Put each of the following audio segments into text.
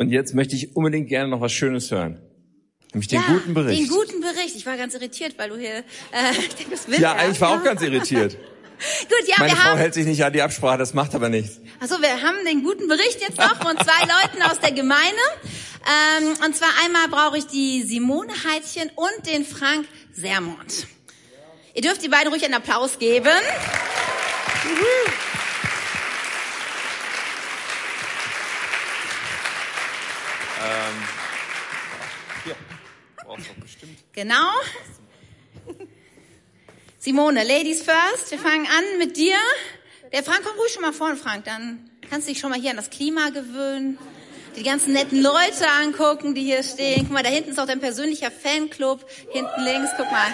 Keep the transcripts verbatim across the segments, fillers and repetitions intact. Und jetzt möchte ich unbedingt gerne noch was Schönes hören. Nämlich den ja, guten Bericht. Den guten Bericht. Ich war ganz irritiert, weil du hier... Äh, ja, ich war auch ganz irritiert. Gut, ja, Meine wir Frau haben... hält sich nicht an die Absprache, das macht aber nichts. Also wir haben den guten Bericht jetzt noch von zwei Leuten aus der Gemeinde. Ähm, und zwar einmal brauche ich die Simone Heidchen und den Frank Sermond. Ihr dürft die beiden ruhig einen Applaus geben. Juhu. Ähm, hier, brauchst du bestimmt. Genau. Simone, Ladies first, wir fangen an mit dir. Der Frank, komm ruhig schon mal vorne, Frank, dann kannst du dich schon mal hier an das Klima gewöhnen, die ganzen netten Leute angucken, die hier stehen. Guck mal, da hinten ist auch dein persönlicher Fanclub, hinten links, guck mal.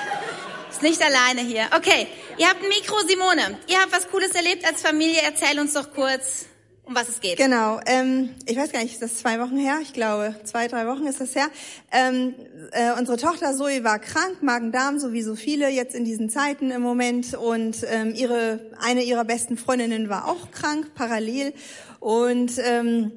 Ist nicht alleine hier. Okay, ihr habt ein Mikro, Simone. Ihr habt was Cooles erlebt als Familie, erzähl uns doch kurz, um was es geht. Genau, ähm, ich weiß gar nicht, ist das zwei Wochen her? Ich glaube, zwei, drei Wochen ist das her. Ähm, äh, unsere Tochter Zoe war krank, Magen-Darm, so wie so viele jetzt in diesen Zeiten im Moment. Und ähm, ihre eine ihrer besten Freundinnen war auch krank, parallel. Und ähm,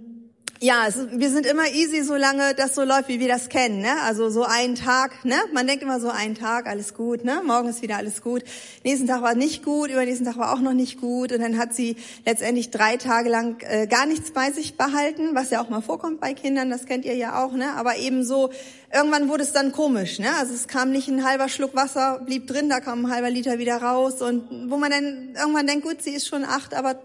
ja, es, wir sind immer easy, solange das so läuft, wie wir das kennen. Ne? Also so einen Tag, ne? Man denkt immer so einen Tag, alles gut, ne? Morgen ist wieder alles gut. Nächsten Tag war nicht gut, übernächsten Tag war auch noch nicht gut. Und dann hat sie letztendlich drei Tage lang äh, gar nichts bei sich behalten, was ja auch mal vorkommt bei Kindern, das kennt ihr ja auch. Ne? Aber eben so, irgendwann wurde es dann komisch. Ne? Also es kam nicht ein halber Schluck Wasser, blieb drin, da kam ein halber Liter wieder raus. Und wo man dann irgendwann denkt, gut, sie ist schon acht, aber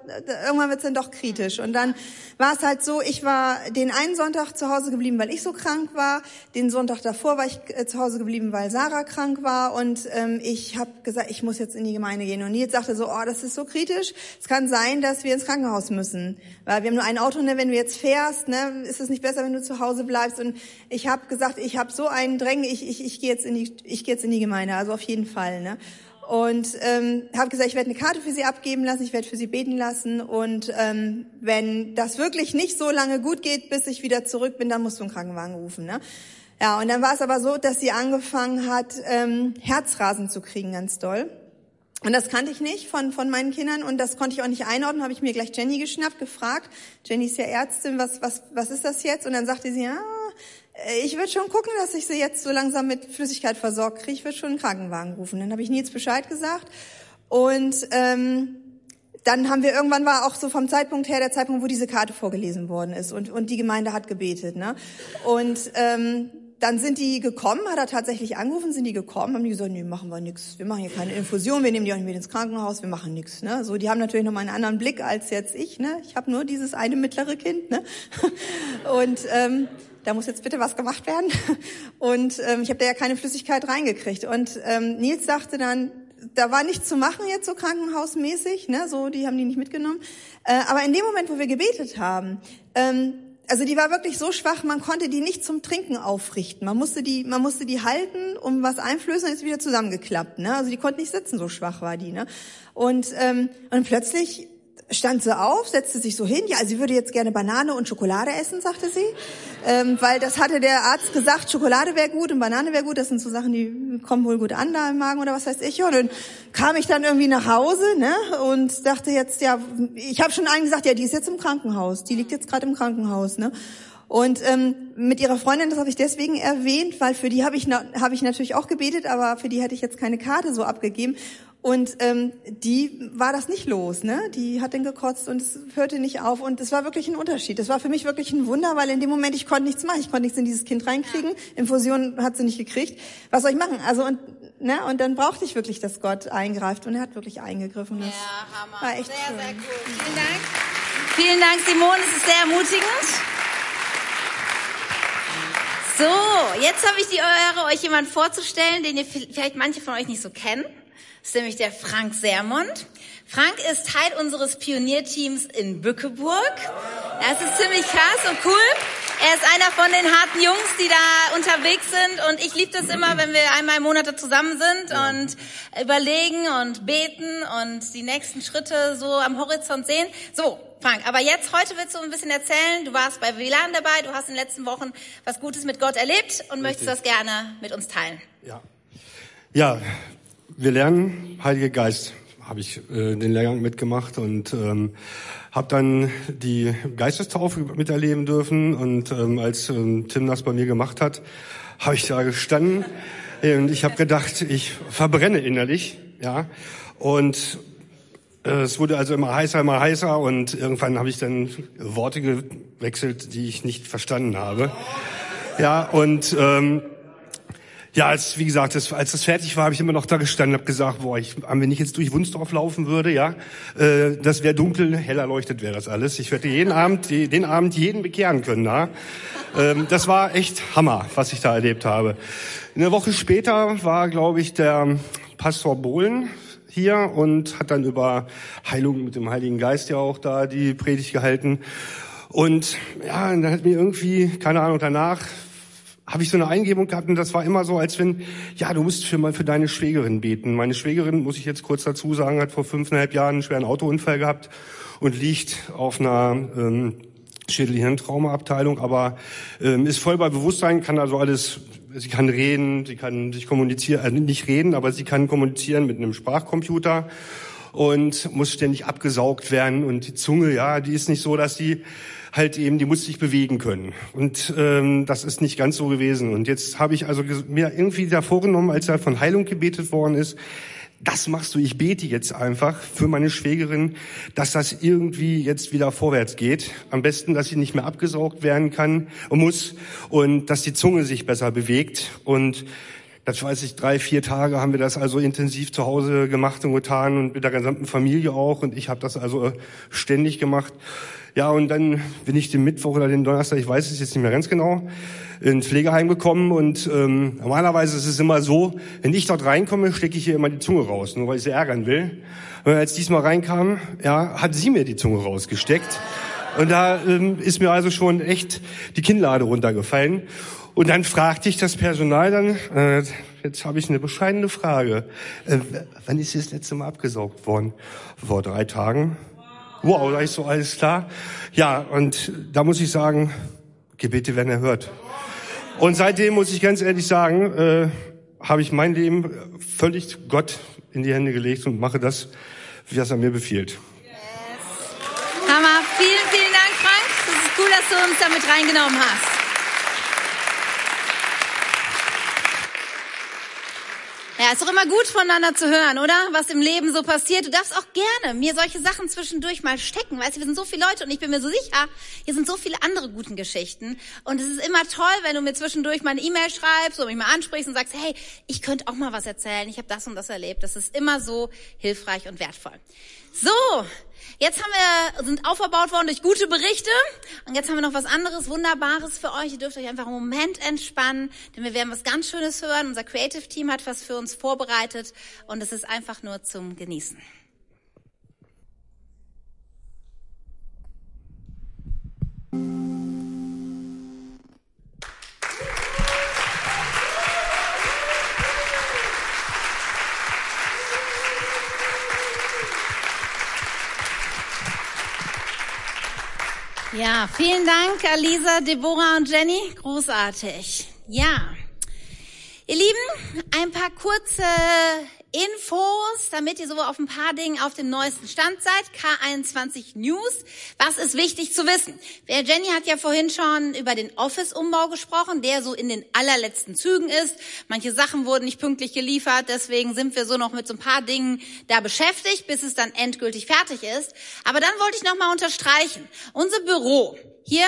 irgendwann wird es dann doch kritisch. Und dann war es halt so, ich war den einen Sonntag zu Hause geblieben, weil ich so krank war. Den Sonntag davor war ich äh, zu Hause geblieben, weil Sarah krank war. Und ähm, ich habe gesagt, ich muss jetzt in die Gemeinde gehen. Und Nils sagte so, oh, das ist so kritisch. Es kann sein, dass wir ins Krankenhaus müssen. Weil wir haben nur ein Auto, ne? Wenn du jetzt fährst, ne? Ist es nicht besser, wenn du zu Hause bleibst? Und ich habe gesagt, ich habe so einen Drängen, ich, ich, ich gehe jetzt, geh jetzt in die Gemeinde. Also auf jeden Fall, ne? Und ähm, habe gesagt, ich werde eine Karte für sie abgeben lassen, ich werde für sie beten lassen. Und ähm, wenn das wirklich nicht so lange gut geht, bis ich wieder zurück bin, dann musst du einen Krankenwagen rufen. Ne? Ja, und dann war es aber so, dass sie angefangen hat, ähm, Herzrasen zu kriegen, ganz doll. Und das kannte ich nicht von von meinen Kindern und das konnte ich auch nicht einordnen. Habe ich mir gleich Jenny geschnappt, gefragt. Jenny ist ja Ärztin, was was was ist das jetzt? Und dann sagte sie, ja, ich würde schon gucken, dass ich sie jetzt so langsam mit Flüssigkeit versorgt kriege. Ich würde schon einen Krankenwagen rufen. Dann habe ich Nils Bescheid gesagt. Und ähm, dann haben wir irgendwann, war auch so vom Zeitpunkt her der Zeitpunkt, wo diese Karte vorgelesen worden ist. Und und die Gemeinde hat gebetet. Ne? Und ähm, dann sind die gekommen, hat er tatsächlich angerufen, sind die gekommen, haben die gesagt, nee, machen wir nichts. Wir machen hier keine Infusion, wir nehmen die auch nicht mit ins Krankenhaus, wir machen nichts. Ne? So, die haben natürlich nochmal einen anderen Blick als jetzt ich. Ne? Ich habe nur dieses eine mittlere Kind. Ne? Und... Ähm, da muss jetzt bitte was gemacht werden. Und ähm, ich habe da ja keine Flüssigkeit reingekriegt. Und ähm, Nils sagte dann, da war nichts zu machen jetzt so krankenhausmäßig, ne? So, die haben die nicht mitgenommen. Äh, aber in dem Moment, wo wir gebetet haben, ähm, also die war wirklich so schwach, man konnte die nicht zum Trinken aufrichten. Man musste die, man musste die halten, um was einflößen, und ist wieder zusammengeklappt. Ne? Also die konnte nicht sitzen, so schwach war die. Ne? Und ähm, und plötzlich stand sie auf, setzte sich so hin. Ja, also sie würde jetzt gerne Banane und Schokolade essen, sagte sie. Ähm, weil das hatte der Arzt gesagt, Schokolade wäre gut und Banane wäre gut. Das sind so Sachen, die kommen wohl gut an da im Magen oder was weiß ich. Und dann kam ich dann irgendwie nach Hause, ne, und dachte jetzt, ja, ich habe schon allen gesagt, ja, die ist jetzt im Krankenhaus. Die liegt jetzt gerade im Krankenhaus, ne. Und ähm, mit ihrer Freundin, das habe ich deswegen erwähnt, weil für die habe ich, na, hab ich natürlich auch gebetet, aber für die hätte ich jetzt keine Karte so abgegeben. Und ähm, die war das nicht los, ne? Die hat dann gekotzt und es hörte nicht auf. Und es war wirklich ein Unterschied. Das war für mich wirklich ein Wunder, weil in dem Moment, ich konnte nichts machen. Ich konnte nichts in dieses Kind reinkriegen. Infusion hat sie nicht gekriegt. Was soll ich machen? Also und ne? Und dann brauchte ich wirklich, dass Gott eingreift. Und er hat wirklich eingegriffen. Das ja, Hammer. War echt sehr, schön. Sehr cool. Vielen Dank. Vielen Dank, Simone. Es ist sehr ermutigend. So, jetzt habe ich die Ehre, euch jemanden vorzustellen, den ihr vielleicht manche von euch nicht so kennen. Das ist nämlich der Frank Sermond. Frank ist Teil unseres Pionierteams in Bückeburg. Das ist ziemlich krass und cool. Er ist einer von den harten Jungs, die da unterwegs sind. Und ich liebe das immer, wenn wir einmal im Monat zusammen sind und überlegen und beten und die nächsten Schritte so am Horizont sehen. So, Frank, aber jetzt, heute willst du ein bisschen erzählen. Du warst bei W LAN dabei, du hast in den letzten Wochen was Gutes mit Gott erlebt und Richtig. Möchtest das gerne mit uns teilen. Ja, ja. Wir lernen, Heiliger Geist habe ich äh, den Lehrgang mitgemacht und ähm, habe dann die Geistestaufe miterleben dürfen. Und ähm, als ähm, Tim das bei mir gemacht hat, habe ich da gestanden und ich habe gedacht, ich verbrenne innerlich. Ja, und äh, es wurde also immer heißer, immer heißer und irgendwann habe ich dann Worte gewechselt, die ich nicht verstanden habe. Ja, und ähm, ja, als wie gesagt, das, als das fertig war, habe ich immer noch da gestanden, habe gesagt, boah, ich, wenn ich jetzt durch Wunstorf laufen würde, ja, äh, das wäre dunkel, heller leuchtet wäre das alles. Ich hätte jeden Abend, den Abend jeden bekehren können, ja. Ähm, das war echt Hammer, was ich da erlebt habe. Eine Woche später war, glaube ich, der Pastor Bohlen hier und hat dann über Heilung mit dem Heiligen Geist ja auch da die Predigt gehalten. Und ja, dann hat mir irgendwie, keine Ahnung, danach habe ich so eine Eingebung gehabt und das war immer so, als wenn, ja, du musst für mal für deine Schwägerin beten. Meine Schwägerin, muss ich jetzt kurz dazu sagen, hat vor fünfeinhalb Jahren einen schweren Autounfall gehabt und liegt auf einer ähm, Schädel-Hirn-Trauma-Abteilung, aber ähm, ist voll bei Bewusstsein, kann also alles, sie kann reden, sie kann sich kommunizieren, also nicht reden, aber sie kann kommunizieren mit einem Sprachcomputer und muss ständig abgesaugt werden und die Zunge, ja, die ist nicht so, dass sie halt eben, die muss sich bewegen können. Und ähm, das ist nicht ganz so gewesen. Und jetzt habe ich also mir irgendwie da vorgenommen, als da von Heilung gebetet worden ist, das machst du, ich bete jetzt einfach für meine Schwägerin, dass das irgendwie jetzt wieder vorwärts geht. Am besten, dass sie nicht mehr abgesaugt werden kann und muss und dass die Zunge sich besser bewegt. Und das weiß ich, drei, vier Tage haben wir das also intensiv zu Hause gemacht und getan und mit der gesamten Familie auch. Und ich habe das also ständig gemacht. Ja, und dann bin ich den Mittwoch oder den Donnerstag, ich weiß es jetzt nicht mehr ganz genau, ins Pflegeheim gekommen und ähm, normalerweise ist es immer so, wenn ich dort reinkomme, stecke ich ihr immer die Zunge raus, nur weil ich sie ärgern will. Und als diesmal reinkam, ja, hat sie mir die Zunge rausgesteckt und da ähm, ist mir also schon echt die Kinnlade runtergefallen. Und dann fragte ich das Personal dann, äh, jetzt habe ich eine bescheidene Frage, äh, wann ist sie das letzte Mal abgesaugt worden? Vor drei Tagen. Wow, da ist so alles klar. Ja, und da muss ich sagen, Gebete werden erhört. Und seitdem muss ich ganz ehrlich sagen, äh, habe ich mein Leben völlig Gott in die Hände gelegt und mache das, wie das er mir befiehlt. Yes. Hammer, vielen, vielen Dank, Frank. Das ist cool, dass du uns damit reingenommen hast. Ja, ist doch immer gut voneinander zu hören, oder? Was im Leben so passiert. Du darfst auch gerne mir solche Sachen zwischendurch mal stecken. Weißt du, wir sind so viele Leute und ich bin mir so sicher, hier sind so viele andere guten Geschichten. Und es ist immer toll, wenn du mir zwischendurch mal eine E-Mail schreibst oder mich mal ansprichst und sagst, hey, ich könnte auch mal was erzählen, ich habe das und das erlebt. Das ist immer so hilfreich und wertvoll. So, jetzt haben wir, sind aufgebaut worden durch gute Berichte und jetzt haben wir noch was anderes Wunderbares für euch. Ihr dürft euch einfach einen Moment entspannen, denn wir werden was ganz Schönes hören. Unser Creative Team hat was für uns vorbereitet und es ist einfach nur zum Genießen. Ja, vielen Dank, Alisa, Deborah und Jenny. Großartig. Ja. Ihr Lieben, ein paar kurze Infos, damit ihr so auf ein paar Dinge auf dem neuesten Stand seid. K einundzwanzig News. Was ist wichtig zu wissen? Jenny hat ja vorhin schon über den Office-Umbau gesprochen, der so in den allerletzten Zügen ist. Manche Sachen wurden nicht pünktlich geliefert, deswegen sind wir so noch mit so ein paar Dingen da beschäftigt, bis es dann endgültig fertig ist. Aber dann wollte ich nochmal unterstreichen. Unser Büro hier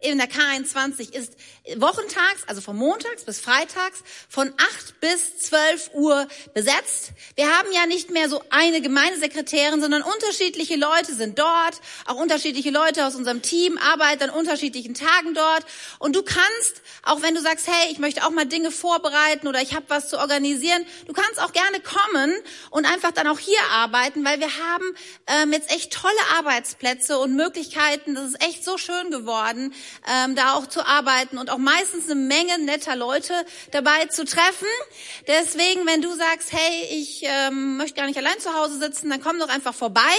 in der K einundzwanzig ist wochentags, also von montags bis freitags, von acht bis zwölf Uhr besetzt. Wir haben ja nicht mehr so eine Gemeindesekretärin, sondern unterschiedliche Leute sind dort, auch unterschiedliche Leute aus unserem Team arbeiten an unterschiedlichen Tagen dort. Und du kannst, auch wenn du sagst, hey, ich möchte auch mal Dinge vorbereiten oder ich habe was zu organisieren, du kannst auch gerne kommen und einfach dann auch hier arbeiten, weil wir haben ähm, jetzt echt tolle Arbeitsplätze und Möglichkeiten. Das ist echt so schön geworden, Ähm, da auch zu arbeiten und auch meistens eine Menge netter Leute dabei zu treffen. Deswegen, wenn du sagst, hey, ich ähm, möchte gar nicht allein zu Hause sitzen, dann komm doch einfach vorbei.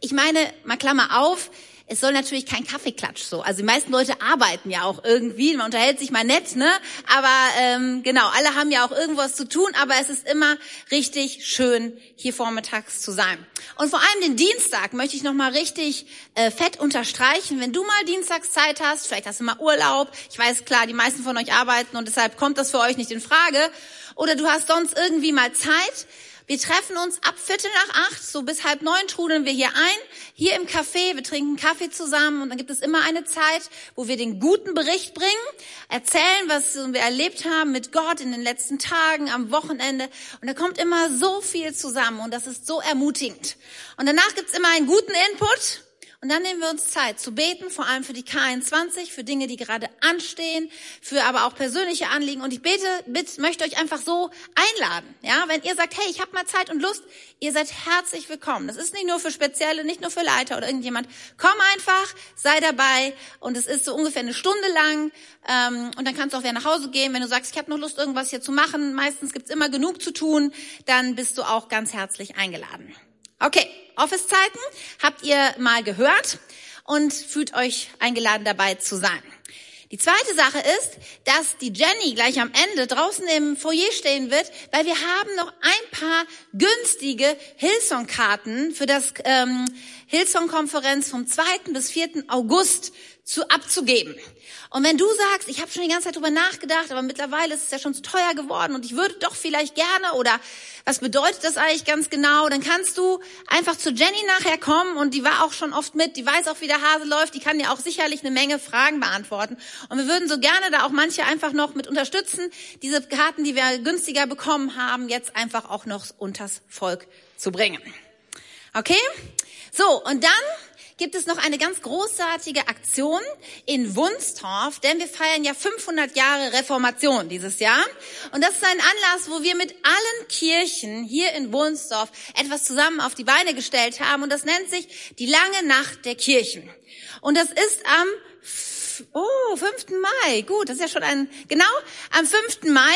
Ich meine, mal Klammer auf, Es soll natürlich kein Kaffeeklatsch so. Also die meisten Leute arbeiten ja auch irgendwie, man unterhält sich mal nett, ne? Aber ähm, genau, alle haben ja auch irgendwas zu tun, aber es ist immer richtig schön, hier vormittags zu sein. Und vor allem den Dienstag möchte ich nochmal richtig äh, fett unterstreichen. Wenn du mal Dienstagszeit hast, vielleicht hast du mal Urlaub, ich weiß, klar, die meisten von euch arbeiten und deshalb kommt das für euch nicht in Frage. Oder du hast sonst irgendwie mal Zeit. Wir treffen uns ab Viertel nach acht, so bis halb neun trudeln wir hier ein, hier im Café, wir trinken Kaffee zusammen und dann gibt es immer eine Zeit, wo wir den guten Bericht bringen, erzählen, was wir erlebt haben mit Gott in den letzten Tagen, am Wochenende und da kommt immer so viel zusammen und das ist so ermutigend. Und danach gibt es immer einen guten Input. Und dann nehmen wir uns Zeit zu beten, vor allem für die K einundzwanzig, für Dinge, die gerade anstehen, für aber auch persönliche Anliegen. Und ich bete, bitte, möchte euch einfach so einladen. Ja, wenn ihr sagt, hey, ich habe mal Zeit und Lust, ihr seid herzlich willkommen. Das ist nicht nur für Spezielle, nicht nur für Leiter oder irgendjemand. Komm einfach, sei dabei und es ist so ungefähr eine Stunde lang. Ähm, und dann kannst du auch wieder nach Hause gehen. Wenn du sagst, ich habe noch Lust, irgendwas hier zu machen, meistens gibt's immer genug zu tun, dann bist du auch ganz herzlich eingeladen. Okay, Office-Zeiten habt ihr mal gehört und fühlt euch eingeladen dabei zu sein. Die zweite Sache ist, dass die Jenny gleich am Ende draußen im Foyer stehen wird, weil wir haben noch ein paar günstige Hillsong-Karten für das ähm, Hillsong-Konferenz vom zweiten bis vierten August zu abzugeben. Und wenn du sagst, ich habe schon die ganze Zeit drüber nachgedacht, aber mittlerweile ist es ja schon zu teuer geworden und ich würde doch vielleicht gerne oder was bedeutet das eigentlich ganz genau, dann kannst du einfach zu Jenny nachher kommen und die war auch schon oft mit, die weiß auch, wie der Hase läuft, die kann dir auch sicherlich eine Menge Fragen beantworten. Und wir würden so gerne da auch manche einfach noch mit unterstützen, diese Karten, die wir günstiger bekommen haben, jetzt einfach auch noch unters Volk zu bringen. Okay? So, und dann gibt es noch eine ganz großartige Aktion in Wunstorf, denn wir feiern ja fünfhundert Jahre Reformation dieses Jahr. Und das ist ein Anlass, wo wir mit allen Kirchen hier in Wunstorf etwas zusammen auf die Beine gestellt haben. Und das nennt sich die Lange Nacht der Kirchen. Und das ist am Oh, fünften Mai, gut, das ist ja schon ein, genau, am fünften Mai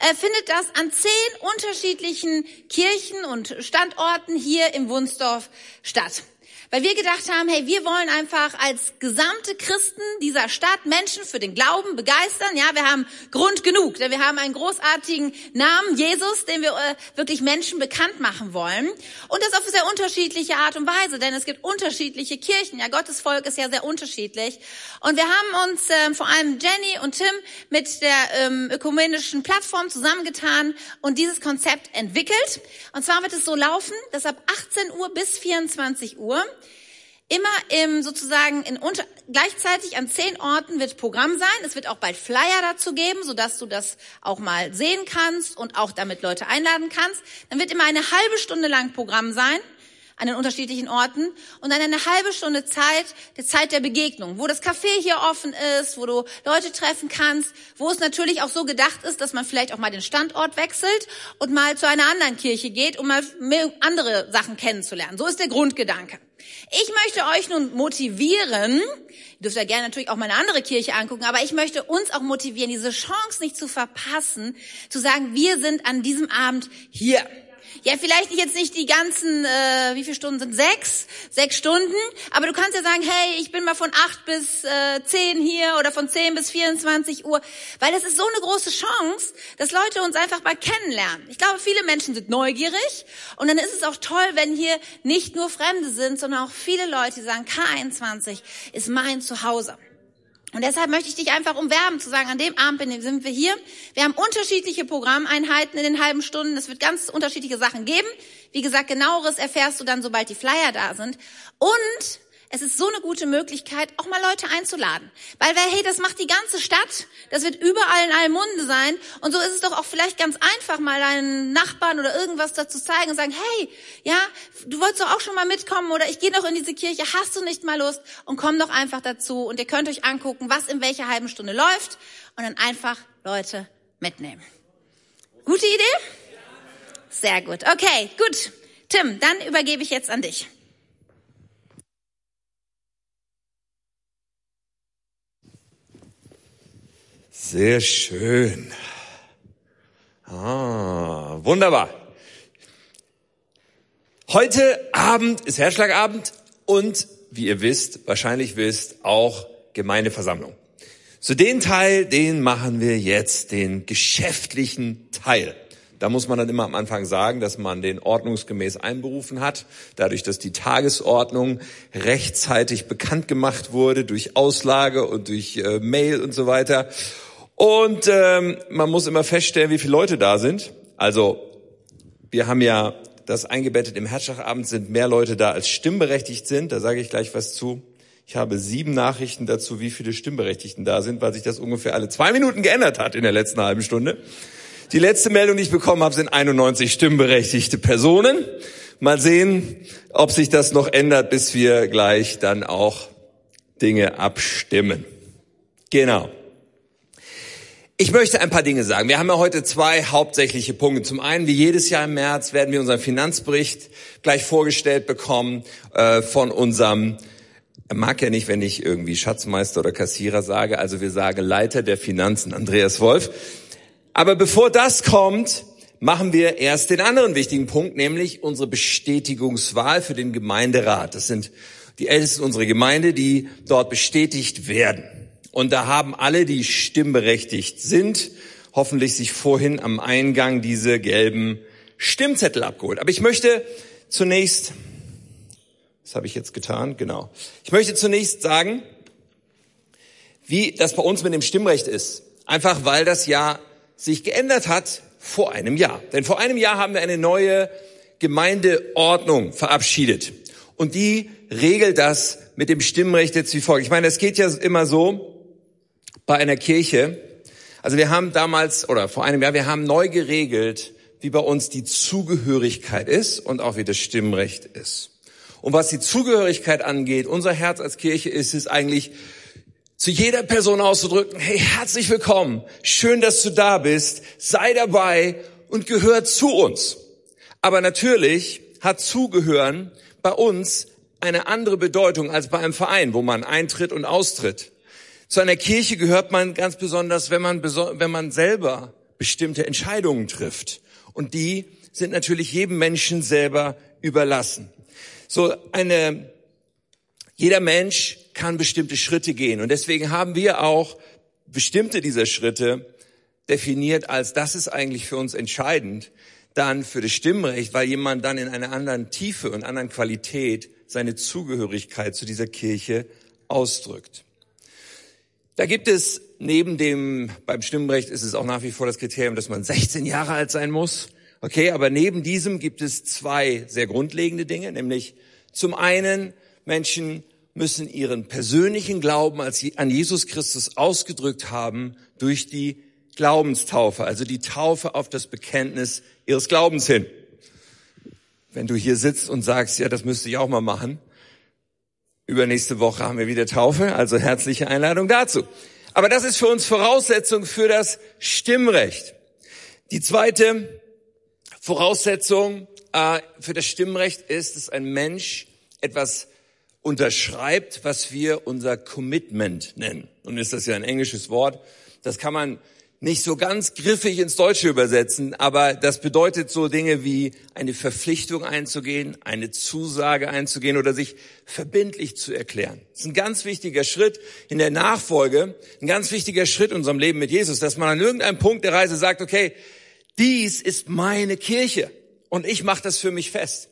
äh, findet das an zehn unterschiedlichen Kirchen und Standorten hier im Wunstorf statt. Weil wir gedacht haben, hey, wir wollen einfach als gesamte Christen dieser Stadt Menschen für den Glauben begeistern. Ja, wir haben Grund genug, denn wir haben einen großartigen Namen, Jesus, den wir äh, wirklich Menschen bekannt machen wollen. Und das auf sehr unterschiedliche Art und Weise, denn es gibt unterschiedliche Kirchen. Ja, Gottes Volk ist ja sehr unterschiedlich. Und wir haben uns äh, vor allem Jenny und Tim mit der ähm, ökumenischen Plattform zusammengetan und dieses Konzept entwickelt. Und zwar wird es so laufen, dass ab achtzehn Uhr bis vierundzwanzig Uhr immer im sozusagen in unter, gleichzeitig an zehn Orten wird Programm sein. Es wird auch bald Flyer dazu geben, sodass du das auch mal sehen kannst und auch damit Leute einladen kannst. Dann wird immer eine halbe Stunde lang Programm sein an den unterschiedlichen Orten und dann eine halbe Stunde Zeit, der Zeit der Begegnung, wo das Café hier offen ist, wo du Leute treffen kannst, wo es natürlich auch so gedacht ist, dass man vielleicht auch mal den Standort wechselt und mal zu einer anderen Kirche geht, um mal mehr andere Sachen kennenzulernen. So ist der Grundgedanke. Ich möchte euch nun motivieren, ihr dürft ja gerne natürlich auch mal eine andere Kirche angucken, aber ich möchte uns auch motivieren, diese Chance nicht zu verpassen, zu sagen, wir sind an diesem Abend hier. Ja, vielleicht nicht jetzt nicht die ganzen, äh, wie viele Stunden sind sechs? Sechs Stunden. Aber du kannst ja sagen, hey, ich bin mal von acht bis äh, zehn hier oder von zehn bis vierundzwanzig Uhr. Weil das ist so eine große Chance, dass Leute uns einfach mal kennenlernen. Ich glaube, viele Menschen sind neugierig. Und dann ist es auch toll, wenn hier nicht nur Fremde sind, sondern auch viele Leute, die sagen, K einundzwanzig ist mein Zuhause. Und deshalb möchte ich dich einfach umwerben, zu sagen, an dem Abend sind wir hier. Wir haben unterschiedliche Programmeinheiten in den halben Stunden. Es wird ganz unterschiedliche Sachen geben. Wie gesagt, genaueres erfährst du dann, sobald die Flyer da sind. Und es ist so eine gute Möglichkeit, auch mal Leute einzuladen. Weil, hey, das macht die ganze Stadt. Das wird überall in allem Munde sein. Und so ist es doch auch vielleicht ganz einfach, mal deinen Nachbarn oder irgendwas dazu zeigen und sagen, hey, ja, du wolltest doch auch schon mal mitkommen oder ich gehe doch in diese Kirche, hast du nicht mal Lust? Und komm doch einfach dazu und ihr könnt euch angucken, was in welcher halben Stunde läuft und dann einfach Leute mitnehmen. Gute Idee? Sehr gut. Okay, gut. Tim, dann übergebe ich jetzt an dich. Sehr schön. Ah, wunderbar. Heute Abend ist Herzschlagabend und wie ihr wisst, wahrscheinlich wisst, auch Gemeindeversammlung. So, den Teil, den machen wir jetzt, den geschäftlichen Teil. Da muss man dann immer am Anfang sagen, dass man den ordnungsgemäß einberufen hat. Dadurch, dass die Tagesordnung rechtzeitig bekannt gemacht wurde durch Auslage und durch äh, Mail und so weiter. Und ähm, man muss immer feststellen, wie viele Leute da sind. Also wir haben ja das eingebettet, im Herzschlagabend sind mehr Leute da, als stimmberechtigt sind. Da sage ich gleich was zu. Ich habe sieben Nachrichten dazu, wie viele Stimmberechtigten da sind, weil sich das ungefähr alle zwei Minuten geändert hat in der letzten halben Stunde. Die letzte Meldung, die ich bekommen habe, sind einundneunzig stimmberechtigte Personen. Mal sehen, ob sich das noch ändert, bis wir gleich dann auch Dinge abstimmen. Genau. Ich möchte ein paar Dinge sagen. Wir haben ja heute zwei hauptsächliche Punkte. Zum einen, wie jedes Jahr im März, werden wir unseren Finanzbericht gleich vorgestellt bekommen äh, von unserem, er mag ja nicht, wenn ich irgendwie Schatzmeister oder Kassierer sage, also wir sagen Leiter der Finanzen, Andreas Wolf. Aber bevor das kommt, machen wir erst den anderen wichtigen Punkt, nämlich unsere Bestätigungswahl für den Gemeinderat. Das sind die Ältesten unserer Gemeinde, die dort bestätigt werden. Und da haben alle, die stimmberechtigt sind, hoffentlich sich vorhin am Eingang diese gelben Stimmzettel abgeholt. Aber ich möchte zunächst, das habe ich jetzt getan, genau. Ich möchte zunächst sagen, wie das bei uns mit dem Stimmrecht ist. Einfach weil das ja sich geändert hat vor einem Jahr. Denn vor einem Jahr haben wir eine neue Gemeindeordnung verabschiedet. Und die regelt das mit dem Stimmrecht jetzt wie folgt. Ich meine, es geht ja immer so bei einer Kirche. Also wir haben damals, oder vor einem Jahr, wir haben neu geregelt, wie bei uns die Zugehörigkeit ist und auch wie das Stimmrecht ist. Und was die Zugehörigkeit angeht, unser Herz als Kirche ist es eigentlich, zu jeder Person auszudrücken, hey, herzlich willkommen, schön, dass du da bist, sei dabei und gehör zu uns. Aber natürlich hat Zugehören bei uns eine andere Bedeutung als bei einem Verein, wo man eintritt und austritt. Zu einer Kirche gehört man ganz besonders, wenn man, wenn man selber bestimmte Entscheidungen trifft. Und die sind natürlich jedem Menschen selber überlassen. So eine, jeder Mensch kann bestimmte Schritte gehen. Und deswegen haben wir auch bestimmte dieser Schritte definiert als, das ist eigentlich für uns entscheidend, dann für das Stimmrecht, weil jemand dann in einer anderen Tiefe und anderen Qualität seine Zugehörigkeit zu dieser Kirche ausdrückt. Da gibt es neben dem, beim Stimmrecht ist es auch nach wie vor das Kriterium, dass man sechzehn Jahre alt sein muss. Okay, aber neben diesem gibt es zwei sehr grundlegende Dinge, nämlich zum einen, Menschen müssen ihren persönlichen Glauben an Jesus Christus ausgedrückt haben durch die Glaubenstaufe, also die Taufe auf das Bekenntnis ihres Glaubens hin. Wenn du hier sitzt und sagst, ja, das müsste ich auch mal machen, übernächste Woche haben wir wieder Taufe, also herzliche Einladung dazu. Aber das ist für uns Voraussetzung für das Stimmrecht. Die zweite Voraussetzung äh, für das Stimmrecht ist, dass ein Mensch etwas unterschreibt, was wir unser Commitment nennen. Nun ist das ja ein englisches Wort. Das kann man nicht so ganz griffig ins Deutsche übersetzen, aber das bedeutet so Dinge wie eine Verpflichtung einzugehen, eine Zusage einzugehen oder sich verbindlich zu erklären. Das ist ein ganz wichtiger Schritt in der Nachfolge, ein ganz wichtiger Schritt in unserem Leben mit Jesus, dass man an irgendeinem Punkt der Reise sagt, okay, dies ist meine Kirche und ich mache das für mich fest.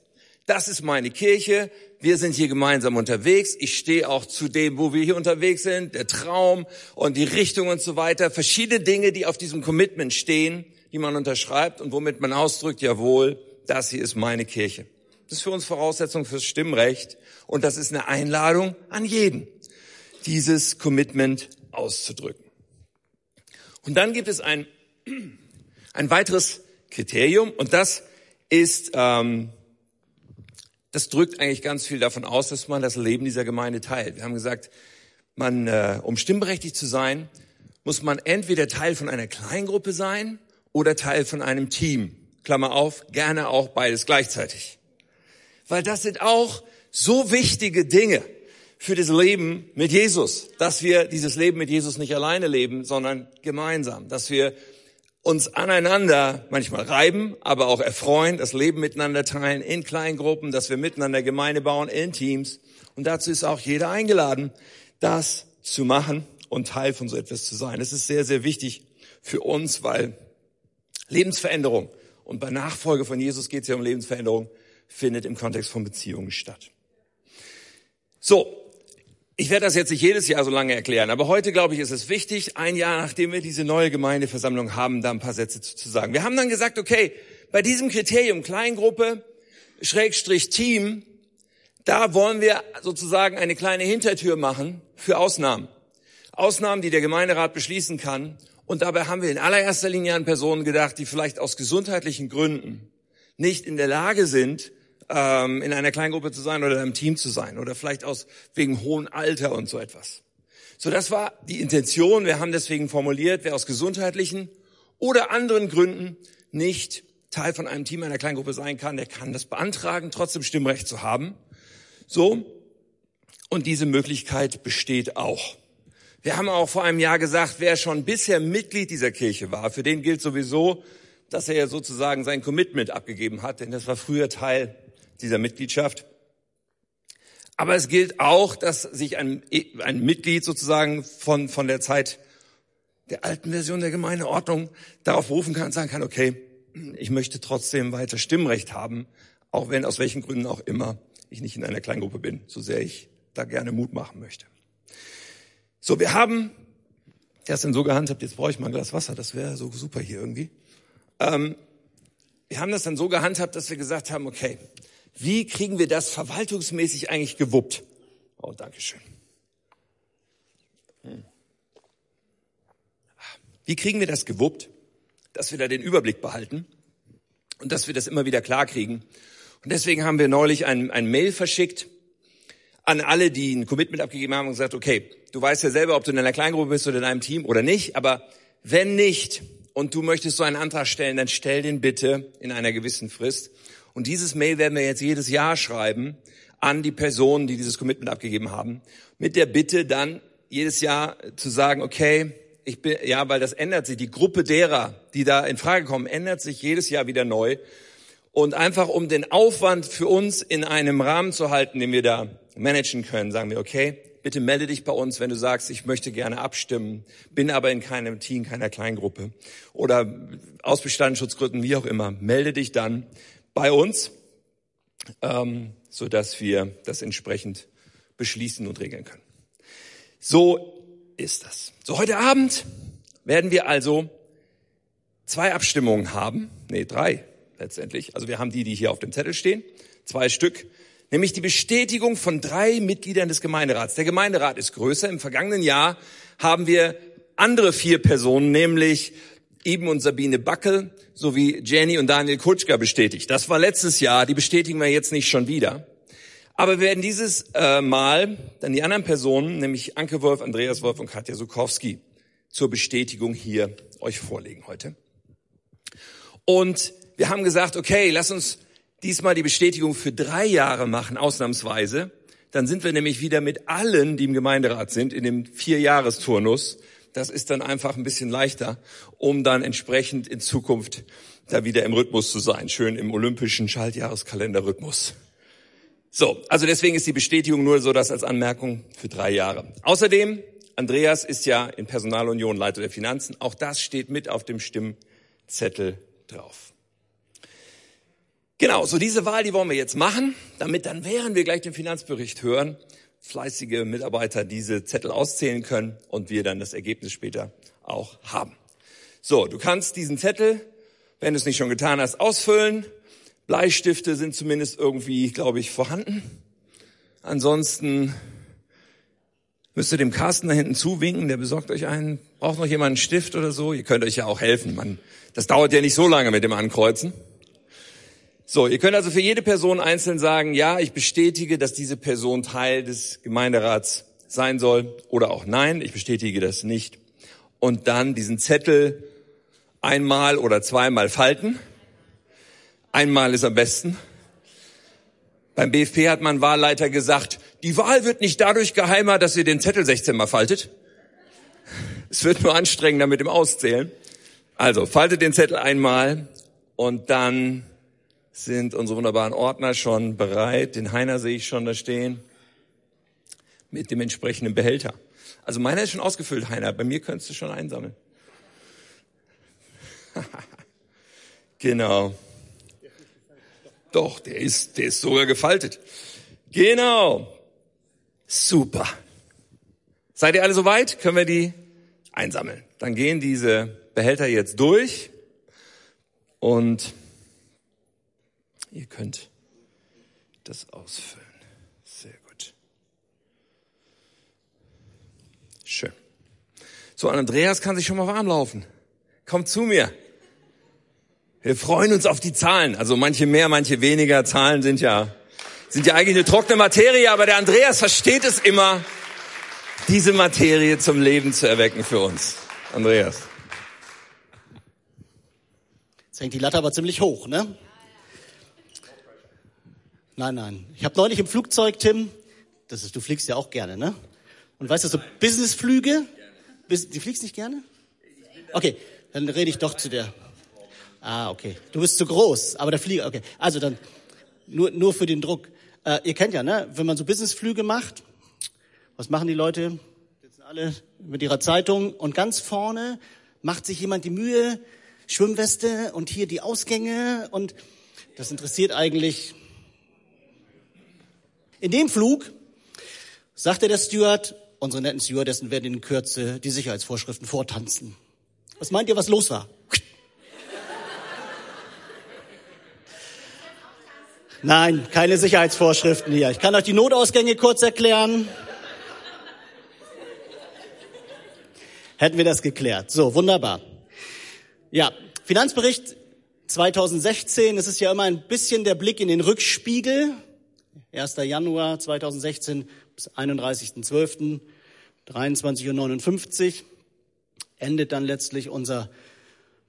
Das ist meine Kirche, wir sind hier gemeinsam unterwegs, ich stehe auch zu dem, wo wir hier unterwegs sind, der Traum und die Richtung und so weiter. Verschiedene Dinge, die auf diesem Commitment stehen, die man unterschreibt und womit man ausdrückt, jawohl, das hier ist meine Kirche. Das ist für uns Voraussetzung fürs Stimmrecht und das ist eine Einladung an jeden, dieses Commitment auszudrücken. Und dann gibt es ein, ein weiteres Kriterium und das ist... Ähm, Das drückt eigentlich ganz viel davon aus, dass man das Leben dieser Gemeinde teilt. Wir haben gesagt, man, äh, um stimmberechtigt zu sein, muss man entweder Teil von einer Kleingruppe sein oder Teil von einem Team. Klammer auf, gerne auch beides gleichzeitig. Weil das sind auch so wichtige Dinge für das Leben mit Jesus, dass wir dieses Leben mit Jesus nicht alleine leben, sondern gemeinsam, dass wir uns aneinander manchmal reiben, aber auch erfreuen, das Leben miteinander teilen, in Kleingruppen, dass wir miteinander Gemeinde bauen, in Teams. Und dazu ist auch jeder eingeladen, das zu machen und Teil von so etwas zu sein. Das ist sehr, sehr wichtig für uns, weil Lebensveränderung, und bei Nachfolge von Jesus geht es ja um Lebensveränderung, findet im Kontext von Beziehungen statt. So, ich werde das jetzt nicht jedes Jahr so lange erklären, aber heute, glaube ich, ist es wichtig, ein Jahr, nachdem wir diese neue Gemeindeversammlung haben, da ein paar Sätze zu, zu sagen. Wir haben dann gesagt, okay, bei diesem Kriterium Kleingruppe, Schrägstrich Team, da wollen wir sozusagen eine kleine Hintertür machen für Ausnahmen. Ausnahmen, die der Gemeinderat beschließen kann. Und dabei haben wir in allererster Linie an Personen gedacht, die vielleicht aus gesundheitlichen Gründen nicht in der Lage sind, in einer Kleingruppe zu sein oder in einem Team zu sein oder vielleicht aus wegen hohem Alter und so etwas. So, das war die Intention. Wir haben deswegen formuliert, wer aus gesundheitlichen oder anderen Gründen nicht Teil von einem Team einer Kleingruppe sein kann, der kann das beantragen, trotzdem Stimmrecht zu haben. So, und diese Möglichkeit besteht auch. Wir haben auch vor einem Jahr gesagt, wer schon bisher Mitglied dieser Kirche war, für den gilt sowieso, dass er ja sozusagen sein Commitment abgegeben hat, denn das war früher Teil dieser Mitgliedschaft. Aber es gilt auch, dass sich ein, ein Mitglied sozusagen von, von der Zeit der alten Version der Gemeindeordnung darauf berufen kann und sagen kann, okay, ich möchte trotzdem weiter Stimmrecht haben, auch wenn aus welchen Gründen auch immer ich nicht in einer Kleingruppe bin, so sehr ich da gerne Mut machen möchte. So, wir haben das dann so gehandhabt, jetzt brauche ich mal ein Glas Wasser, das wäre so super hier irgendwie. Ähm, wir haben das dann so gehandhabt, dass wir gesagt haben, okay, wie kriegen wir das verwaltungsmäßig eigentlich gewuppt? Oh, dankeschön. Hm. Wie kriegen wir das gewuppt, dass wir da den Überblick behalten und dass wir das immer wieder klar kriegen? Und deswegen haben wir neulich ein, ein Mail verschickt an alle, die ein Commitment abgegeben haben und gesagt, okay, du weißt ja selber, ob du in einer Kleingruppe bist oder in einem Team oder nicht, aber wenn nicht und du möchtest so einen Antrag stellen, dann stell den bitte in einer gewissen Frist. Und dieses Mail werden wir jetzt jedes Jahr schreiben an die Personen, die dieses Commitment abgegeben haben, mit der Bitte dann jedes Jahr zu sagen, okay, ich bin, ja, weil das ändert sich, die Gruppe derer, die da in Frage kommen, ändert sich jedes Jahr wieder neu. Und einfach um den Aufwand für uns in einem Rahmen zu halten, den wir da managen können, sagen wir, okay, bitte melde dich bei uns, wenn du sagst, ich möchte gerne abstimmen, bin aber in keinem Team, keiner Kleingruppe oder aus Bestandsschutzgründen, wie auch immer, melde dich dann bei uns, ähm, so dass wir das entsprechend beschließen und regeln können. So ist das. So, heute Abend werden wir also zwei Abstimmungen haben, nee, drei letztendlich. Also wir haben die, die hier auf dem Zettel stehen, zwei Stück, nämlich die Bestätigung von drei Mitgliedern des Gemeinderats. Der Gemeinderat ist größer. Im vergangenen Jahr haben wir andere vier Personen, nämlich Iben und Sabine Backel sowie Jenny und Daniel Kutschka bestätigt. Das war letztes Jahr, die bestätigen wir jetzt nicht schon wieder. Aber wir werden dieses äh, Mal dann die anderen Personen, nämlich Anke Wolf, Andreas Wolf und Katja Sukowski, zur Bestätigung hier euch vorlegen heute. Und wir haben gesagt, okay, lass uns diesmal die Bestätigung für drei Jahre machen, ausnahmsweise. Dann sind wir nämlich wieder mit allen, die im Gemeinderat sind, in dem Vierjahresturnus. Das ist dann einfach ein bisschen leichter, um dann entsprechend in Zukunft da wieder im Rhythmus zu sein. Schön im olympischen Schaltjahreskalenderrhythmus. So, also deswegen ist die Bestätigung nur so das als Anmerkung für drei Jahre. Außerdem, Andreas ist ja in Personalunion Leiter der Finanzen. Auch das steht mit auf dem Stimmzettel drauf. Genau, so diese Wahl, die wollen wir jetzt machen, damit dann, während wir gleich den Finanzbericht hören, fleißige Mitarbeiter diese Zettel auszählen können und wir dann das Ergebnis später auch haben. So, du kannst diesen Zettel, wenn du es nicht schon getan hast, ausfüllen. Bleistifte sind zumindest irgendwie, glaube ich, vorhanden. Ansonsten müsst ihr dem Carsten da hinten zuwinken, der besorgt euch einen. Braucht noch jemand einen Stift oder so? Ihr könnt euch ja auch helfen. Man, das dauert ja nicht so lange mit dem Ankreuzen. So, ihr könnt also für jede Person einzeln sagen, ja, ich bestätige, dass diese Person Teil des Gemeinderats sein soll, oder auch nein, ich bestätige das nicht. Und dann diesen Zettel einmal oder zweimal falten. Einmal ist am besten. Beim B F P hat mein Wahlleiter gesagt, die Wahl wird nicht dadurch geheimer, dass ihr den Zettel sechzehn Mal faltet. Es wird nur anstrengender mit dem Auszählen. Also, faltet den Zettel einmal und dann sind unsere wunderbaren Ordner schon bereit. Den Heiner sehe ich schon da stehen. mit dem entsprechenden Behälter. Also meiner ist schon ausgefüllt, Heiner. Bei mir könntest du schon einsammeln. Genau. Doch, der ist, der ist sogar gefaltet. Genau. Super. Seid ihr alle soweit? Können wir die einsammeln? Dann gehen diese Behälter jetzt durch und ihr könnt das ausfüllen. Sehr gut. Schön. So, Andreas kann sich schon mal warm laufen. Kommt zu mir. Wir freuen uns auf die Zahlen. Also manche mehr, manche weniger. Zahlen sind ja, sind ja eigentlich eine trockene Materie, aber der Andreas versteht es immer, diese Materie zum Leben zu erwecken für uns. Andreas. Jetzt hängt die Latte aber ziemlich hoch, ne? Nein, nein. Ich habe neulich im Flugzeug, Tim, das ist, du fliegst ja auch gerne, ne? Und weißt du, so Businessflüge? Du fliegst nicht gerne? Okay, dann rede ich doch zu dir. Ah, okay. Du bist zu groß, aber der Flieger, okay. Also dann, nur nur für den Druck. Äh, ihr kennt ja, ne? Wenn man so Businessflüge macht, was machen die Leute? Sitzen alle mit ihrer Zeitung und ganz vorne macht sich jemand die Mühe, Schwimmweste und hier die Ausgänge und das interessiert eigentlich. In dem Flug sagte der Steward, unsere netten Stewardessen werden in Kürze die Sicherheitsvorschriften vortanzen. Was meint ihr, was los war? Nein, keine Sicherheitsvorschriften hier. Ich kann euch die Notausgänge kurz erklären. Hätten wir das geklärt. So, wunderbar. Ja, Finanzbericht zwanzig sechzehn. Es ist ja immer ein bisschen der Blick in den Rückspiegel. erster Januar zweitausendsechzehn bis einunddreißigster zwölfter dreiundzwanzig Uhr neunundfünfzig endet dann letztlich unser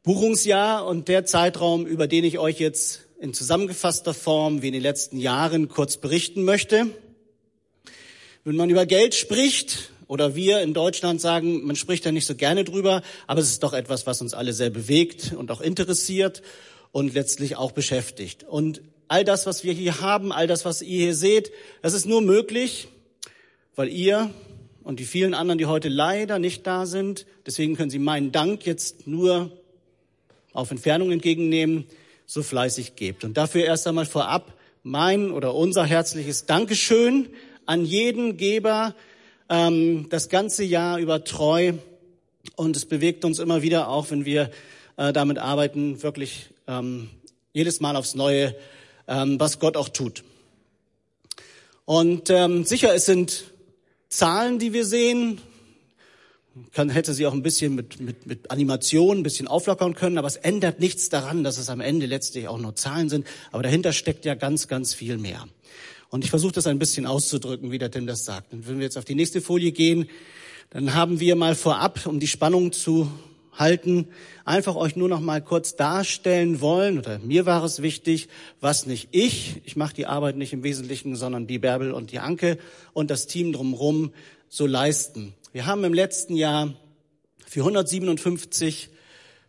Buchungsjahr. Und der Zeitraum, über den ich euch jetzt in zusammengefasster Form wie in den letzten Jahren kurz berichten möchte. Wenn man über Geld spricht, oder wir in Deutschland sagen, man spricht da nicht so gerne drüber, aber es ist doch etwas, was uns alle sehr bewegt und auch interessiert und letztlich auch beschäftigt. Und all das, was wir hier haben, all das, was ihr hier seht, das ist nur möglich, weil ihr und die vielen anderen, die heute leider nicht da sind, deswegen können Sie meinen Dank jetzt nur auf Entfernung entgegennehmen, so fleißig gebt. Und dafür erst einmal vorab mein oder unser herzliches Dankeschön an jeden Geber, das ganze Jahr über treu, und es bewegt uns immer wieder, auch wenn wir äh, damit arbeiten, wirklich ähm, jedes Mal aufs Neue, ähm, was Gott auch tut. Und ähm, sicher, es sind Zahlen, die wir sehen. Man hätte sie auch ein bisschen mit, mit, mit Animation ein bisschen auflockern können, aber es ändert nichts daran, dass es am Ende letztlich auch nur Zahlen sind. Aber dahinter steckt ja ganz, ganz viel mehr. Und ich versuche das ein bisschen auszudrücken, wie der Tim das sagt. Und wenn wir jetzt auf die nächste Folie gehen, dann haben wir mal vorab, um die Spannung zu halten, einfach euch nur noch mal kurz darstellen wollen, oder mir war es wichtig, was nicht ich, ich mache die Arbeit nicht im Wesentlichen, sondern die Bärbel und die Anke und das Team drumherum so leisten. Wir haben im letzten Jahr vierhundertsiebenundfünfzig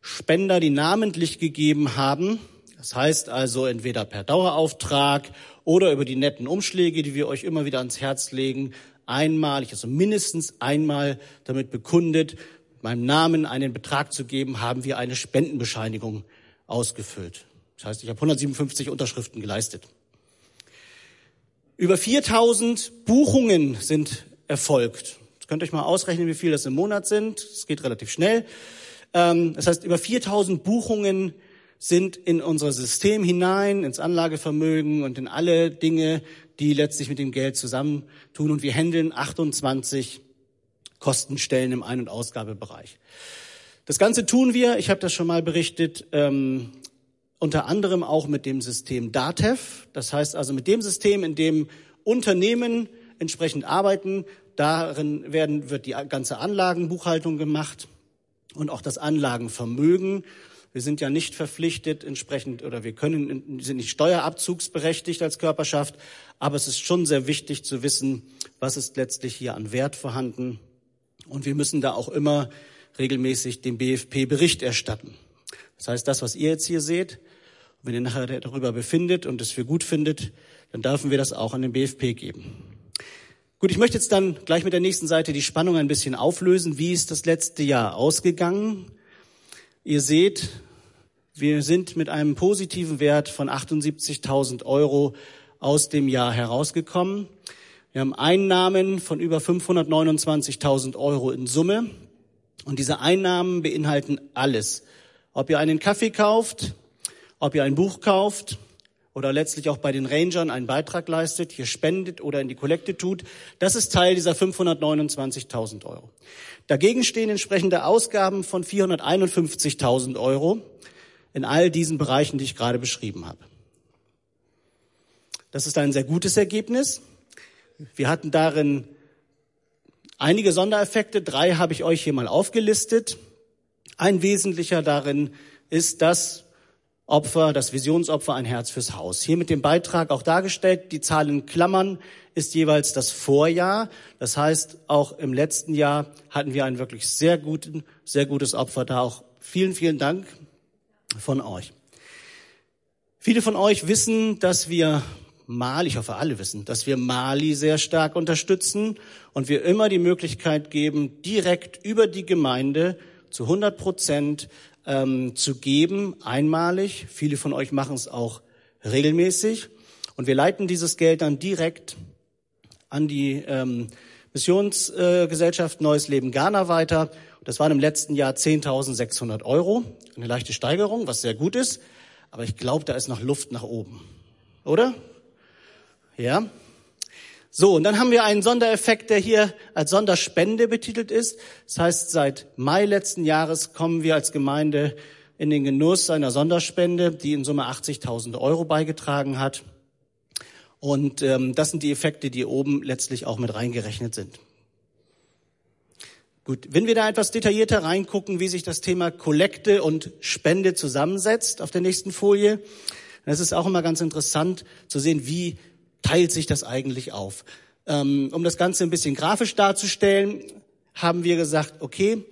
Spender, die namentlich gegeben haben. Das heißt also entweder per Dauerauftrag oder über die netten Umschläge, die wir euch immer wieder ans Herz legen, einmalig, also mindestens einmal damit bekundet, meinem Namen einen Betrag zu geben, haben wir eine Spendenbescheinigung ausgefüllt. Das heißt, ich habe hundertsiebenundfünfzig Unterschriften geleistet. Über viertausend Buchungen sind erfolgt. Jetzt könnt ihr euch mal ausrechnen, wie viel das im Monat sind. Es geht relativ schnell. Das heißt, über viertausend Buchungen sind in unser System hinein, ins Anlagevermögen und in alle Dinge, die letztlich mit dem Geld zusammentun. Und wir handeln achtundzwanzig Kostenstellen im Ein- und Ausgabebereich. Das Ganze tun wir, ich habe das schon mal berichtet, ähm, unter anderem auch mit dem System DATEV. Das heißt also mit dem System, in dem Unternehmen entsprechend arbeiten. Darin werden, wird die ganze Anlagenbuchhaltung gemacht und auch das Anlagenvermögen. Wir sind ja nicht verpflichtet entsprechend, oder wir können, sind nicht steuerabzugsberechtigt als Körperschaft, aber es ist schon sehr wichtig zu wissen, was ist letztlich hier an Wert vorhanden. Und wir müssen da auch immer regelmäßig dem B F P Bericht erstatten. Das heißt, das, was ihr jetzt hier seht, wenn ihr nachher darüber befindet und es für gut findet, dann dürfen wir das auch an den B F P geben. Gut, ich möchte jetzt dann gleich mit der nächsten Seite die Spannung ein bisschen auflösen. Wie ist das letzte Jahr ausgegangen? Ihr seht, wir sind mit einem positiven Wert von achtundsiebzigtausend Euro aus dem Jahr herausgekommen. Wir haben Einnahmen von über fünfhundertneunundzwanzigtausend Euro in Summe. Und diese Einnahmen beinhalten alles. Ob ihr einen Kaffee kauft, ob ihr ein Buch kauft oder letztlich auch bei den Rangern einen Beitrag leistet, hier spendet oder in die Kollekte tut, das ist Teil dieser fünfhundertneunundzwanzigtausend Euro. Dagegen stehen entsprechende Ausgaben von vierhunderteinundfünfzigtausend Euro in all diesen Bereichen, die ich gerade beschrieben habe. Das ist ein sehr gutes Ergebnis. Wir hatten darin einige Sondereffekte, drei habe ich euch hier mal aufgelistet. Ein wesentlicher darin ist das Opfer, das Visionsopfer, ein Herz fürs Haus. Hier mit dem Beitrag auch dargestellt, die Zahl in Klammern ist jeweils das Vorjahr. Das heißt, auch im letzten Jahr hatten wir ein wirklich sehr guten, sehr gutes Opfer da. Auch vielen, vielen Dank von euch. Viele von euch wissen, dass wir Mali, ich hoffe alle wissen, dass wir Mali sehr stark unterstützen und wir immer die Möglichkeit geben, direkt über die Gemeinde zu hundert Prozent ähm, zu geben, einmalig. Viele von euch machen es auch regelmäßig. Und wir leiten dieses Geld dann direkt an die ähm, Missionsgesellschaft äh, Neues Leben Ghana weiter. Das waren im letzten Jahr zehntausendsechshundert Euro. Eine leichte Steigerung, was sehr gut ist. Aber ich glaube, da ist noch Luft nach oben. Oder? Ja. So, und dann haben wir einen Sondereffekt, der hier als Sonderspende betitelt ist. Das heißt, seit Mai letzten Jahres kommen wir als Gemeinde in den Genuss einer Sonderspende, die in Summe achtzigtausend Euro beigetragen hat. Und ähm, das sind die Effekte, die oben letztlich auch mit reingerechnet sind. Gut, wenn wir da etwas detaillierter reingucken, wie sich das Thema Kollekte und Spende zusammensetzt, auf der nächsten Folie, das ist auch immer ganz interessant zu sehen, wie teilt sich das eigentlich auf? Um das Ganze ein bisschen grafisch darzustellen, haben wir gesagt, okay,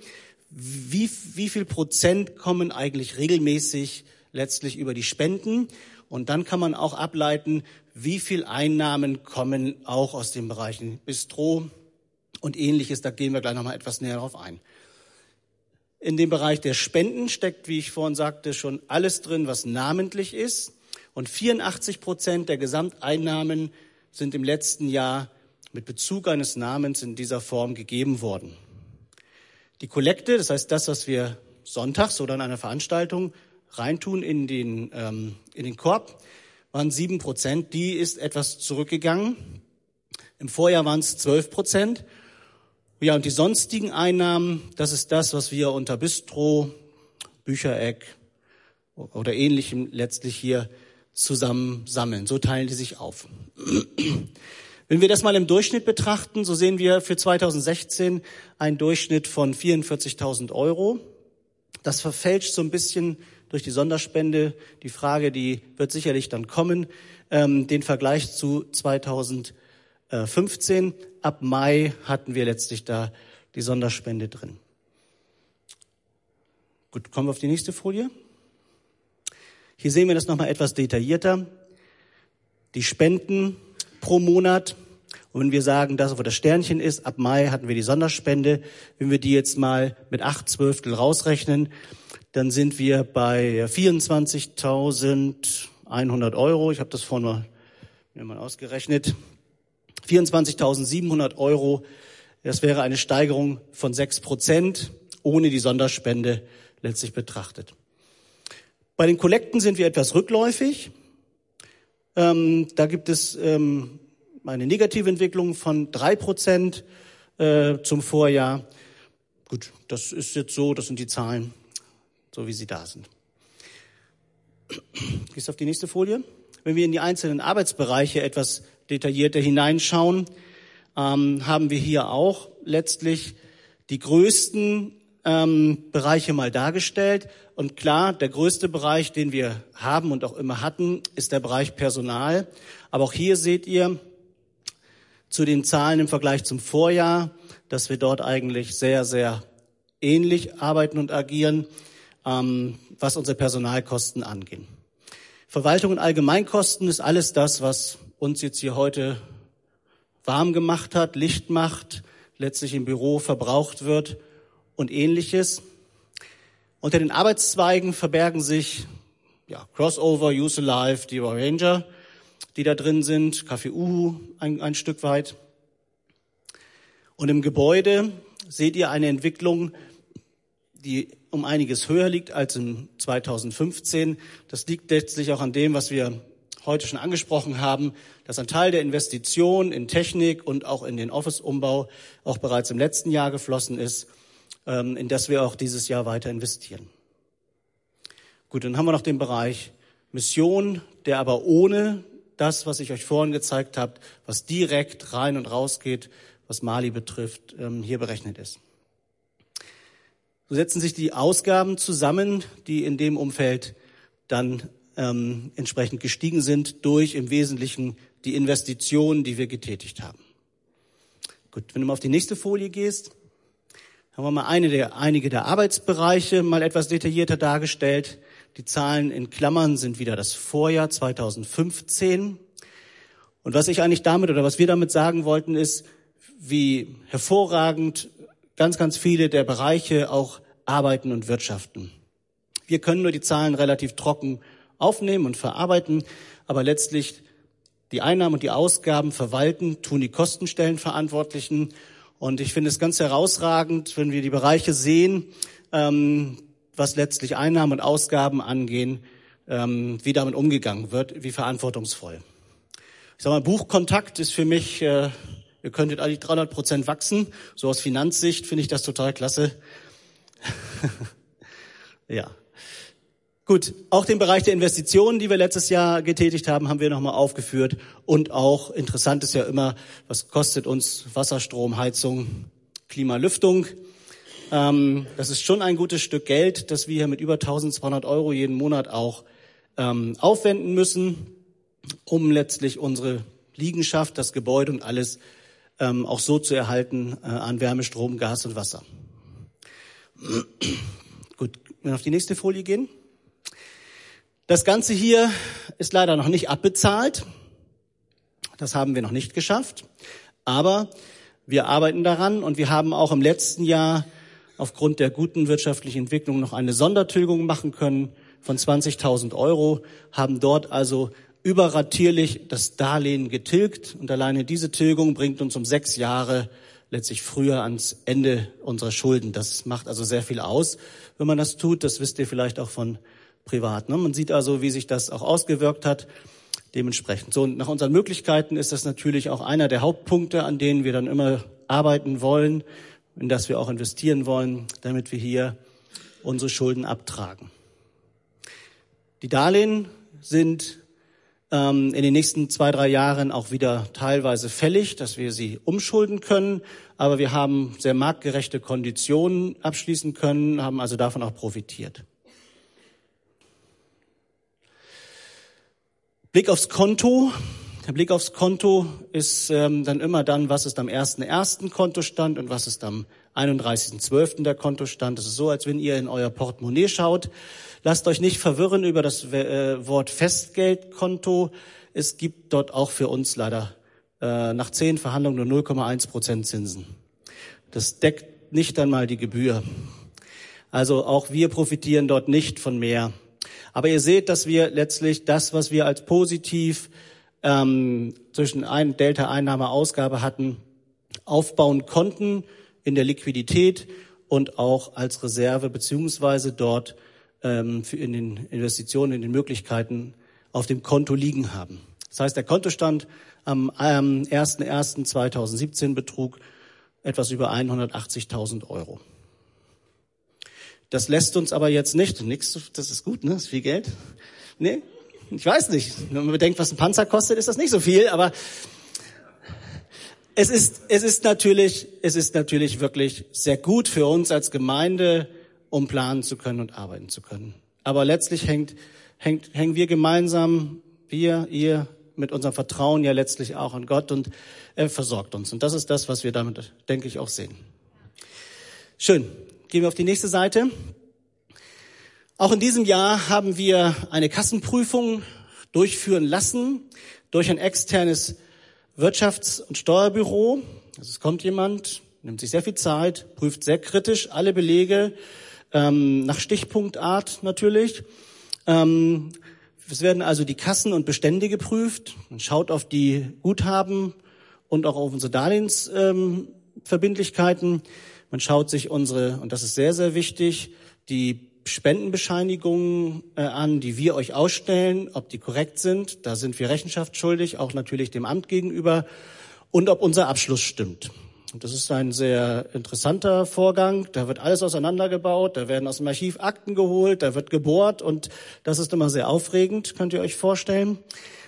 wie, wie viel Prozent kommen eigentlich regelmäßig letztlich über die Spenden? Und dann kann man auch ableiten, wie viel Einnahmen kommen auch aus den Bereichen Bistro und Ähnliches. Da gehen wir gleich nochmal etwas näher drauf ein. In dem Bereich der Spenden steckt, wie ich vorhin sagte, schon alles drin, was namentlich ist. Und vierundachtzig Prozent der Gesamteinnahmen sind im letzten Jahr mit Bezug eines Namens in dieser Form gegeben worden. Die Kollekte, das heißt das, was wir sonntags oder in einer Veranstaltung reintun in den, ähm, in den Korb, waren sieben Prozent. Die ist etwas zurückgegangen. Im Vorjahr waren es zwölf Prozent. Ja, und die sonstigen Einnahmen, das ist das, was wir unter Bistro, Büchereck oder Ähnlichem letztlich hier zusammen sammeln. So teilen die sich auf. Wenn wir das mal im Durchschnitt betrachten, so sehen wir für zweitausendsechzehn einen Durchschnitt von vierundvierzigtausend Euro. Das verfälscht so ein bisschen durch die Sonderspende. Die Frage, die wird sicherlich dann kommen, ähm, den Vergleich zu zweitausendfünfzehn. Ab Mai hatten wir letztlich da die Sonderspende drin. Gut, kommen wir auf die nächste Folie. Hier sehen wir das nochmal etwas detaillierter. Die Spenden pro Monat. Und wenn wir sagen, das, wo das Sternchen ist, ab Mai hatten wir die Sonderspende. Wenn wir die jetzt mal mit acht Zwölftel rausrechnen, dann sind wir bei vierundzwanzigtausendeinhundert Euro. Ich habe das vorhin mal, mir mal ausgerechnet. vierundzwanzigtausendsiebenhundert Euro. Das wäre eine Steigerung von sechs Prozent, ohne die Sonderspende letztlich betrachtet. Bei den Kollekten sind wir etwas rückläufig. Ähm, da gibt es ähm, eine negative Entwicklung von drei Prozent äh, zum Vorjahr. Gut, das ist jetzt so, das sind die Zahlen, so wie sie da sind. Gehst auf die nächste Folie. Wenn wir in die einzelnen Arbeitsbereiche etwas detaillierter hineinschauen, ähm, haben wir hier auch letztlich die größten Ähm, Bereiche mal dargestellt. Und klar, der größte Bereich, den wir haben und auch immer hatten, ist der Bereich Personal. Aber auch hier seht ihr zu den Zahlen im Vergleich zum Vorjahr, dass wir dort eigentlich sehr, sehr ähnlich arbeiten und agieren, ähm, was unsere Personalkosten angeht. Verwaltung und Allgemeinkosten ist alles das, was uns jetzt hier heute warm gemacht hat, Licht macht, letztlich im Büro verbraucht wird und Ähnliches. Unter den Arbeitszweigen verbergen sich ja, Crossover, Use Alive, Deborah Ranger, die da drin sind, Café Uhu ein, ein Stück weit. Und im Gebäude seht ihr eine Entwicklung, die um einiges höher liegt als im zweitausendfünfzehn. Das liegt letztlich auch an dem, was wir heute schon angesprochen haben, dass ein Teil der Investition in Technik und auch in den Office-Umbau auch bereits im letzten Jahr geflossen ist, in das wir auch dieses Jahr weiter investieren. Gut, dann haben wir noch den Bereich Mission, der aber ohne das, was ich euch vorhin gezeigt habe, was direkt rein und raus geht, was Mali betrifft, hier berechnet ist. So setzen sich die Ausgaben zusammen, die in dem Umfeld dann ähm, entsprechend gestiegen sind, durch im Wesentlichen die Investitionen, die wir getätigt haben. Gut, wenn du mal auf die nächste Folie gehst, haben wir mal eine der, einige der Arbeitsbereiche mal etwas detaillierter dargestellt. Die Zahlen in Klammern sind wieder das Vorjahr zweitausendfünfzehn. Und was ich eigentlich damit oder was wir damit sagen wollten, ist, wie hervorragend ganz, ganz viele der Bereiche auch arbeiten und wirtschaften. Wir können nur die Zahlen relativ trocken aufnehmen und verarbeiten, aber letztlich die Einnahmen und die Ausgaben verwalten, tun die Kostenstellenverantwortlichen. Und ich finde es ganz herausragend, wenn wir die Bereiche sehen, ähm, was letztlich Einnahmen und Ausgaben angehen, ähm, wie damit umgegangen wird, wie verantwortungsvoll. Ich sag mal, Buchkontakt ist für mich... Äh, Ihr könntet eigentlich dreihundert Prozent wachsen. So aus Finanzsicht finde ich das total klasse. Ja. Gut. Auch den Bereich der Investitionen, die wir letztes Jahr getätigt haben, haben wir nochmal aufgeführt. Und auch interessant ist ja immer, was kostet uns Wasserstrom, Heizung, Klimalüftung. Ähm, das ist schon ein gutes Stück Geld, das wir hier mit über eintausendzweihundert Euro jeden Monat auch ähm, aufwenden müssen, um letztlich unsere Liegenschaft, das Gebäude und alles Ähm, auch so zu erhalten äh, an Wärme, Strom, Gas und Wasser. Gut, wenn wir auf die nächste Folie gehen. Das Ganze hier ist leider noch nicht abbezahlt. Das haben wir noch nicht geschafft. Aber wir arbeiten daran und wir haben auch im letzten Jahr aufgrund der guten wirtschaftlichen Entwicklung noch eine Sondertilgung machen können von zwanzigtausend Euro, haben dort also überratierlich das Darlehen getilgt und alleine diese Tilgung bringt uns um sechs Jahre letztlich früher ans Ende unserer Schulden. Das macht also sehr viel aus, wenn man das tut. Das wisst ihr vielleicht auch von privat. Ne? Man sieht also, wie sich das auch ausgewirkt hat dementsprechend. So, und nach unseren Möglichkeiten ist das natürlich auch einer der Hauptpunkte, an denen wir dann immer arbeiten wollen, in das wir auch investieren wollen, damit wir hier unsere Schulden abtragen. Die Darlehen sind in den nächsten zwei, drei Jahren auch wieder teilweise fällig, dass wir sie umschulden können. Aber wir haben sehr marktgerechte Konditionen abschließen können, haben also davon auch profitiert. Blick aufs Konto. Der Blick aufs Konto ist ähm, dann immer dann, was ist am ersten ersten Kontostand und was ist am einunddreißigsten zwölften der Kontostand. Das ist so, als wenn ihr in euer Portemonnaie schaut. Lasst euch nicht verwirren über das äh, Wort Festgeldkonto. Es gibt dort auch für uns leider äh, nach zehn Verhandlungen nur null Komma eins Prozent Zinsen. Das deckt nicht einmal die Gebühr. Also auch wir profitieren dort nicht von mehr. Aber ihr seht, dass wir letztlich das, was wir als positiv Ähm, zwischen ein Delta-Einnahme-Ausgabe hatten, aufbauen konnten in der Liquidität und auch als Reserve beziehungsweise dort ähm, für in den Investitionen, in den Möglichkeiten auf dem Konto liegen haben. Das heißt, der Kontostand am ähm, ersten ersten zweitausendsiebzehn betrug etwas über hundertachtzigtausend Euro. Das lässt uns aber jetzt nicht, nix, das ist gut, ne? Das ist viel Geld. Nee? Ich weiß nicht, wenn man bedenkt, was ein Panzer kostet, ist das nicht so viel, aber es ist, es ist natürlich, es ist natürlich wirklich sehr gut für uns als Gemeinde, um planen zu können und arbeiten zu können. Aber letztlich hängt, hängt, hängen wir gemeinsam, wir, ihr, mit unserem Vertrauen ja letztlich auch an Gott und er versorgt uns. Und das ist das, was wir damit, denke ich, auch sehen. Schön. Gehen wir auf die nächste Seite. Auch in diesem Jahr haben wir eine Kassenprüfung durchführen lassen durch ein externes Wirtschafts- und Steuerbüro. Also es kommt jemand, nimmt sich sehr viel Zeit, prüft sehr kritisch alle Belege, ähm, nach Stichpunktart natürlich. Ähm, es werden also die Kassen und Bestände geprüft. Man schaut auf die Guthaben und auch auf unsere Darlehensverbindlichkeiten. Ähm, Man schaut sich unsere, und das ist sehr, sehr wichtig, die Spendenbescheinigungen äh, an, die wir euch ausstellen, ob die korrekt sind. Da sind wir Rechenschaft schuldig, auch natürlich dem Amt gegenüber. Und ob unser Abschluss stimmt. Und das ist ein sehr interessanter Vorgang. Da wird alles auseinandergebaut, da werden aus dem Archiv Akten geholt, da wird gebohrt. Und das ist immer sehr aufregend, könnt ihr euch vorstellen.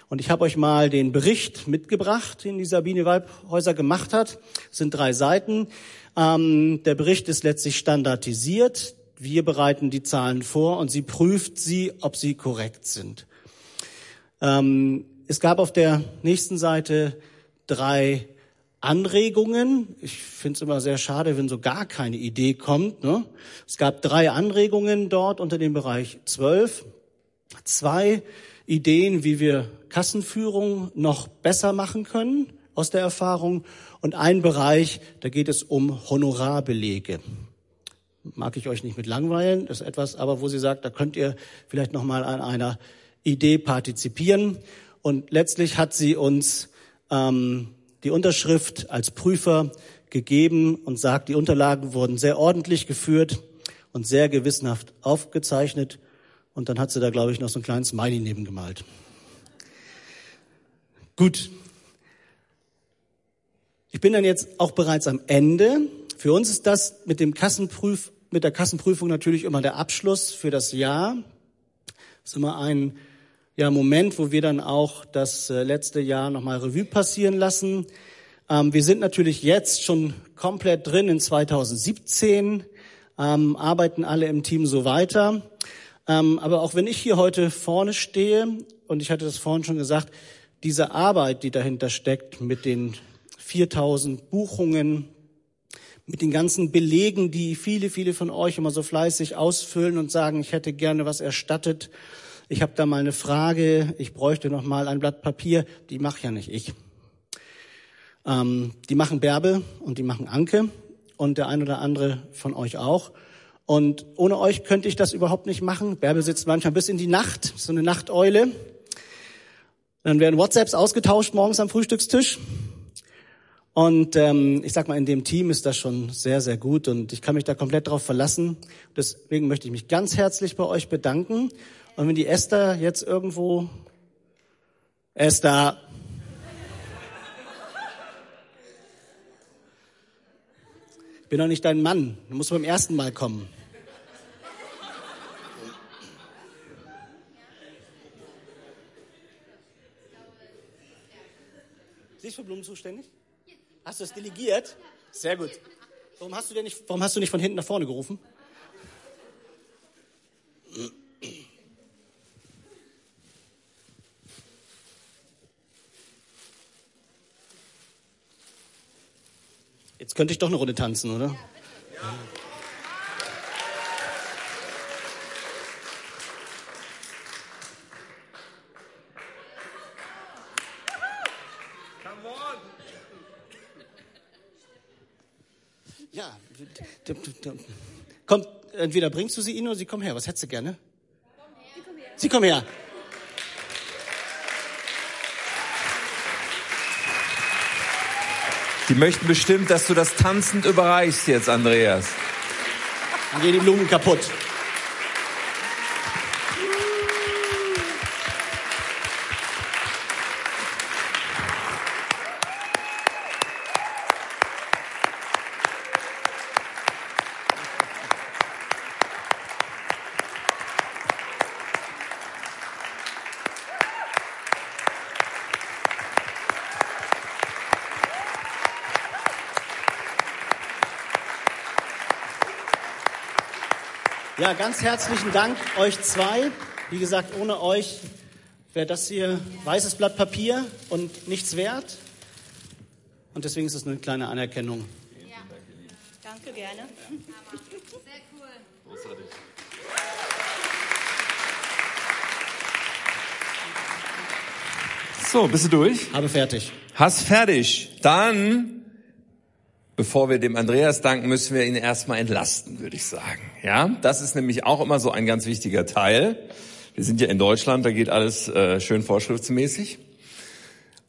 Und ich habe euch mal den Bericht mitgebracht, den die Sabine Walphäuser gemacht hat. Es sind drei Seiten. Ähm, der Bericht ist letztlich standardisiert. Wir bereiten die Zahlen vor und sie prüft sie, ob sie korrekt sind. Ähm, es gab auf der nächsten Seite drei Anregungen. Ich finde es immer sehr schade, wenn so gar keine Idee kommt, ne? Es gab drei Anregungen dort unter dem Bereich zwölf. Zwei Ideen, wie wir Kassenführung noch besser machen können, aus der Erfahrung. Und ein Bereich, da geht es um Honorarbelege. Mag ich euch nicht mit langweilen, das ist etwas, aber wo sie sagt, da könnt ihr vielleicht nochmal an einer Idee partizipieren. Und letztlich hat sie uns ähm, die Unterschrift als Prüfer gegeben und sagt, die Unterlagen wurden sehr ordentlich geführt und sehr gewissenhaft aufgezeichnet. Und dann hat sie da, glaube ich, noch so einen kleinen Smiley nebengemalt. Gut. Ich bin dann jetzt auch bereits am Ende. Für uns ist das mit dem Kassenprüf, mit der Kassenprüfung natürlich immer der Abschluss für das Jahr. Das ist immer ein ja, Moment, wo wir dann auch das äh, letzte Jahr nochmal Revue passieren lassen. Ähm, wir sind natürlich jetzt schon komplett drin in zweitausendsiebzehn, ähm, arbeiten alle im Team so weiter. Ähm, aber auch wenn ich hier heute vorne stehe, und ich hatte das vorhin schon gesagt, diese Arbeit, die dahinter steckt mit den viertausend Buchungen, mit den ganzen Belegen, die viele, viele von euch immer so fleißig ausfüllen und sagen, ich hätte gerne was erstattet, ich habe da mal eine Frage, ich bräuchte noch mal ein Blatt Papier, die mache ja nicht ich. Ähm, die machen Bärbel und die machen Anke und der ein oder andere von euch auch. Und ohne euch könnte ich das überhaupt nicht machen. Bärbel sitzt manchmal bis in die Nacht, so eine Nachteule. Dann werden WhatsApps ausgetauscht morgens am Frühstückstisch. Und ähm, ich sag mal, in dem Team ist das schon sehr, sehr gut und ich kann mich da komplett drauf verlassen. Deswegen möchte ich mich ganz herzlich bei euch bedanken. Und wenn die Esther jetzt irgendwo... Esther! Ich bin doch nicht dein Mann. Du musst beim ersten Mal kommen. Sie ist für Blumen zuständig? Hast du das delegiert? Sehr gut. Warum hast du denn nicht, warum hast du nicht von hinten nach vorne gerufen? Jetzt könnte ich doch eine Runde tanzen, oder? Ja, bitte. Ja. Kommt, entweder bringst du sie ihnen oder sie kommen her. Was hättest du gerne? Sie kommen her. Sie kommen her. Die möchten bestimmt, dass du das tanzend überreichst jetzt, Andreas. Dann gehen die Blumen kaputt. Ja, ganz herzlichen Dank euch zwei. Wie gesagt, ohne euch wäre das hier weißes Blatt Papier und nichts wert. Und deswegen ist es nur eine kleine Anerkennung. Ja. Danke, gerne. Ja. Sehr cool. Großartig. So, bist du durch? Habe fertig. Hast fertig. Dann, bevor wir dem Andreas danken, müssen wir ihn erstmal entlasten, würde ich sagen. Ja, das ist nämlich auch immer so ein ganz wichtiger Teil. Wir sind ja in Deutschland, da geht alles äh, schön vorschriftsmäßig.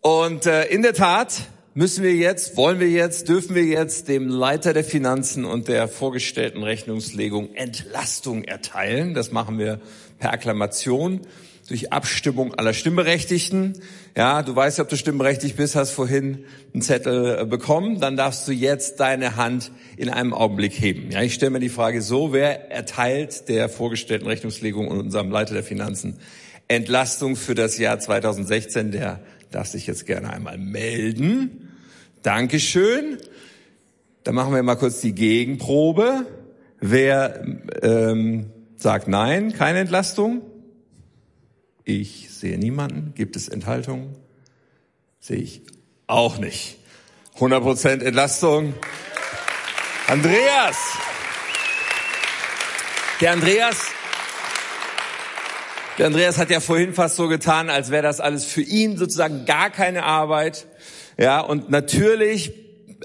Und äh, in der Tat müssen wir jetzt, wollen wir jetzt, dürfen wir jetzt dem Leiter der Finanzen und der vorgestellten Rechnungslegung Entlastung erteilen. Das machen wir per Akklamation durch Abstimmung aller Stimmberechtigten. Ja, du weißt ja, ob du stimmberechtigt bist, hast vorhin einen Zettel bekommen. Dann darfst du jetzt deine Hand in einem Augenblick heben. Ja, ich stelle mir die Frage so, wer erteilt der vorgestellten Rechnungslegung und unserem Leiter der Finanzen Entlastung für das Jahr zweitausendsechzehn? Der darf sich jetzt gerne einmal melden. Dankeschön. Dann machen wir mal kurz die Gegenprobe. Wer ähm, sagt nein, keine Entlastung? Ich sehe niemanden. Gibt es Enthaltungen? Sehe ich auch nicht. hundert Prozent Entlastung. Andreas! Der Andreas, der Andreas hat ja vorhin fast so getan, als wäre das alles für ihn sozusagen gar keine Arbeit. Ja, und natürlich,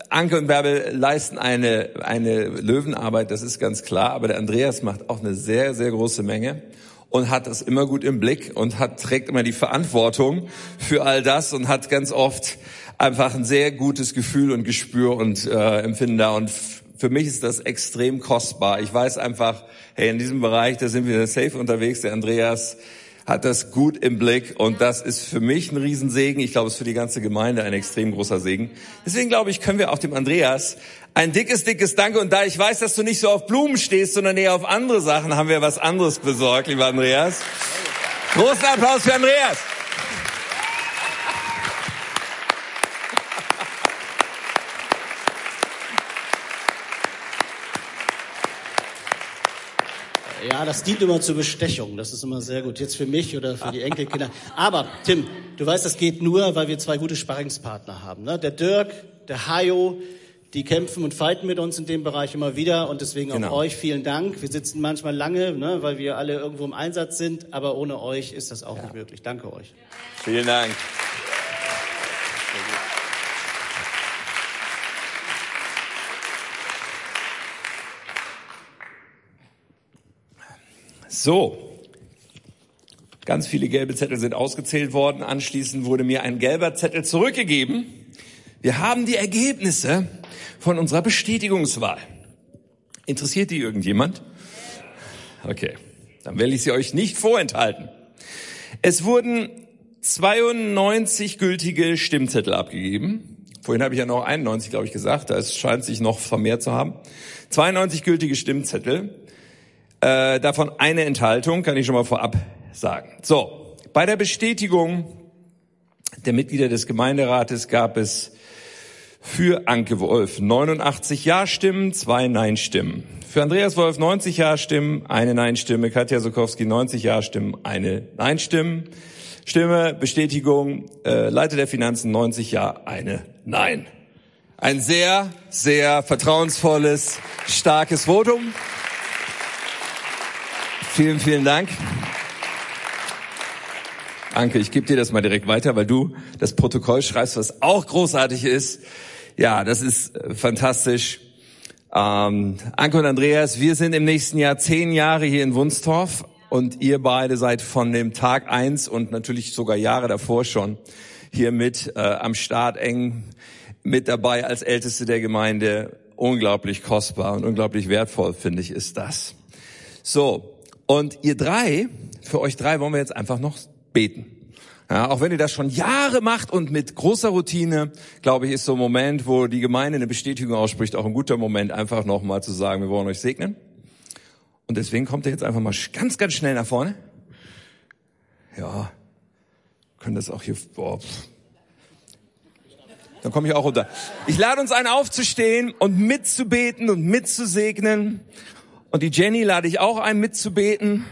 Anke und Bärbel leisten eine, eine Löwenarbeit, das ist ganz klar. Aber der Andreas macht auch eine sehr, sehr große Menge. Und hat das immer gut im Blick und hat trägt immer die Verantwortung für all das und hat ganz oft einfach ein sehr gutes Gefühl und Gespür und äh, Empfinden da. Und f- für mich ist das extrem kostbar. Ich weiß einfach, hey, in diesem Bereich, da sind wir safe unterwegs. Der Andreas hat das gut im Blick und das ist für mich ein Riesensegen. Ich glaube, es ist für die ganze Gemeinde ein extrem großer Segen. Deswegen glaube ich, können wir auch dem Andreas ein dickes, dickes Danke. Und da ich weiß, dass du nicht so auf Blumen stehst, sondern eher auf andere Sachen, haben wir was anderes besorgt, lieber Andreas. Großen Applaus für Andreas. Ja, das dient immer zur Bestechung. Das ist immer sehr gut. Jetzt für mich oder für die Enkelkinder. Aber, Tim, du weißt, das geht nur, weil wir zwei gute Sparringspartner haben. Ne? Der Dirk, der Hajo. Die kämpfen und fighten mit uns in dem Bereich immer wieder und deswegen auch genau. Euch vielen Dank. Wir sitzen manchmal lange, ne, weil wir alle irgendwo im Einsatz sind, aber ohne euch ist das auch ja. nicht möglich. Danke euch. Vielen Dank. So. Ganz viele gelbe Zettel sind ausgezählt worden. Anschließend wurde mir ein gelber Zettel zurückgegeben. Wir haben die Ergebnisse von unserer Bestätigungswahl. Interessiert die irgendjemand? Okay, dann will ich sie euch nicht vorenthalten. Es wurden zweiundneunzig gültige Stimmzettel abgegeben. Vorhin habe ich ja noch einundneunzig, glaube ich, gesagt. Da scheint sich noch vermehrt zu haben. zweiundneunzig gültige Stimmzettel. Äh, davon eine Enthaltung, kann ich schon mal vorab sagen. So, bei der Bestätigung der Mitglieder des Gemeinderates gab es für Anke Wolf neunundachtzig Ja-Stimmen, zwei Nein-Stimmen. Für Andreas Wolf neunzig Ja-Stimmen, eine Nein-Stimme. Katja Sukowski neunzig Ja-Stimmen, eine Nein-Stimme. Stimme, Bestätigung, äh, Leiter der Finanzen neunzig Ja, eine Nein. Ein sehr, sehr vertrauensvolles, starkes Votum. Vielen, vielen Dank. Anke, ich gebe dir das mal direkt weiter, weil du das Protokoll schreibst, was auch großartig ist. Ja, das ist fantastisch. Ähm, Anke und Andreas, wir sind im nächsten Jahr zehn Jahre hier in Wunstorf und ihr beide seid von dem Tag eins und natürlich sogar Jahre davor schon hier mit äh, am Start, eng mit dabei als Älteste der Gemeinde. Unglaublich kostbar und unglaublich wertvoll, finde ich, ist das. So, und ihr drei, für euch drei wollen wir jetzt einfach noch beten. Ja, auch wenn ihr das schon Jahre macht und mit großer Routine, glaube ich, ist so ein Moment, wo die Gemeinde eine Bestätigung ausspricht, auch ein guter Moment, einfach nochmal zu sagen, wir wollen euch segnen. Und deswegen kommt ihr jetzt einfach mal ganz, ganz schnell nach vorne. Ja, können das auch hier... Boah. Dann komme ich auch runter. Ich lade uns ein, aufzustehen und mitzubeten und mitzusegnen. Und die Jenny lade ich auch ein, mitzubeten.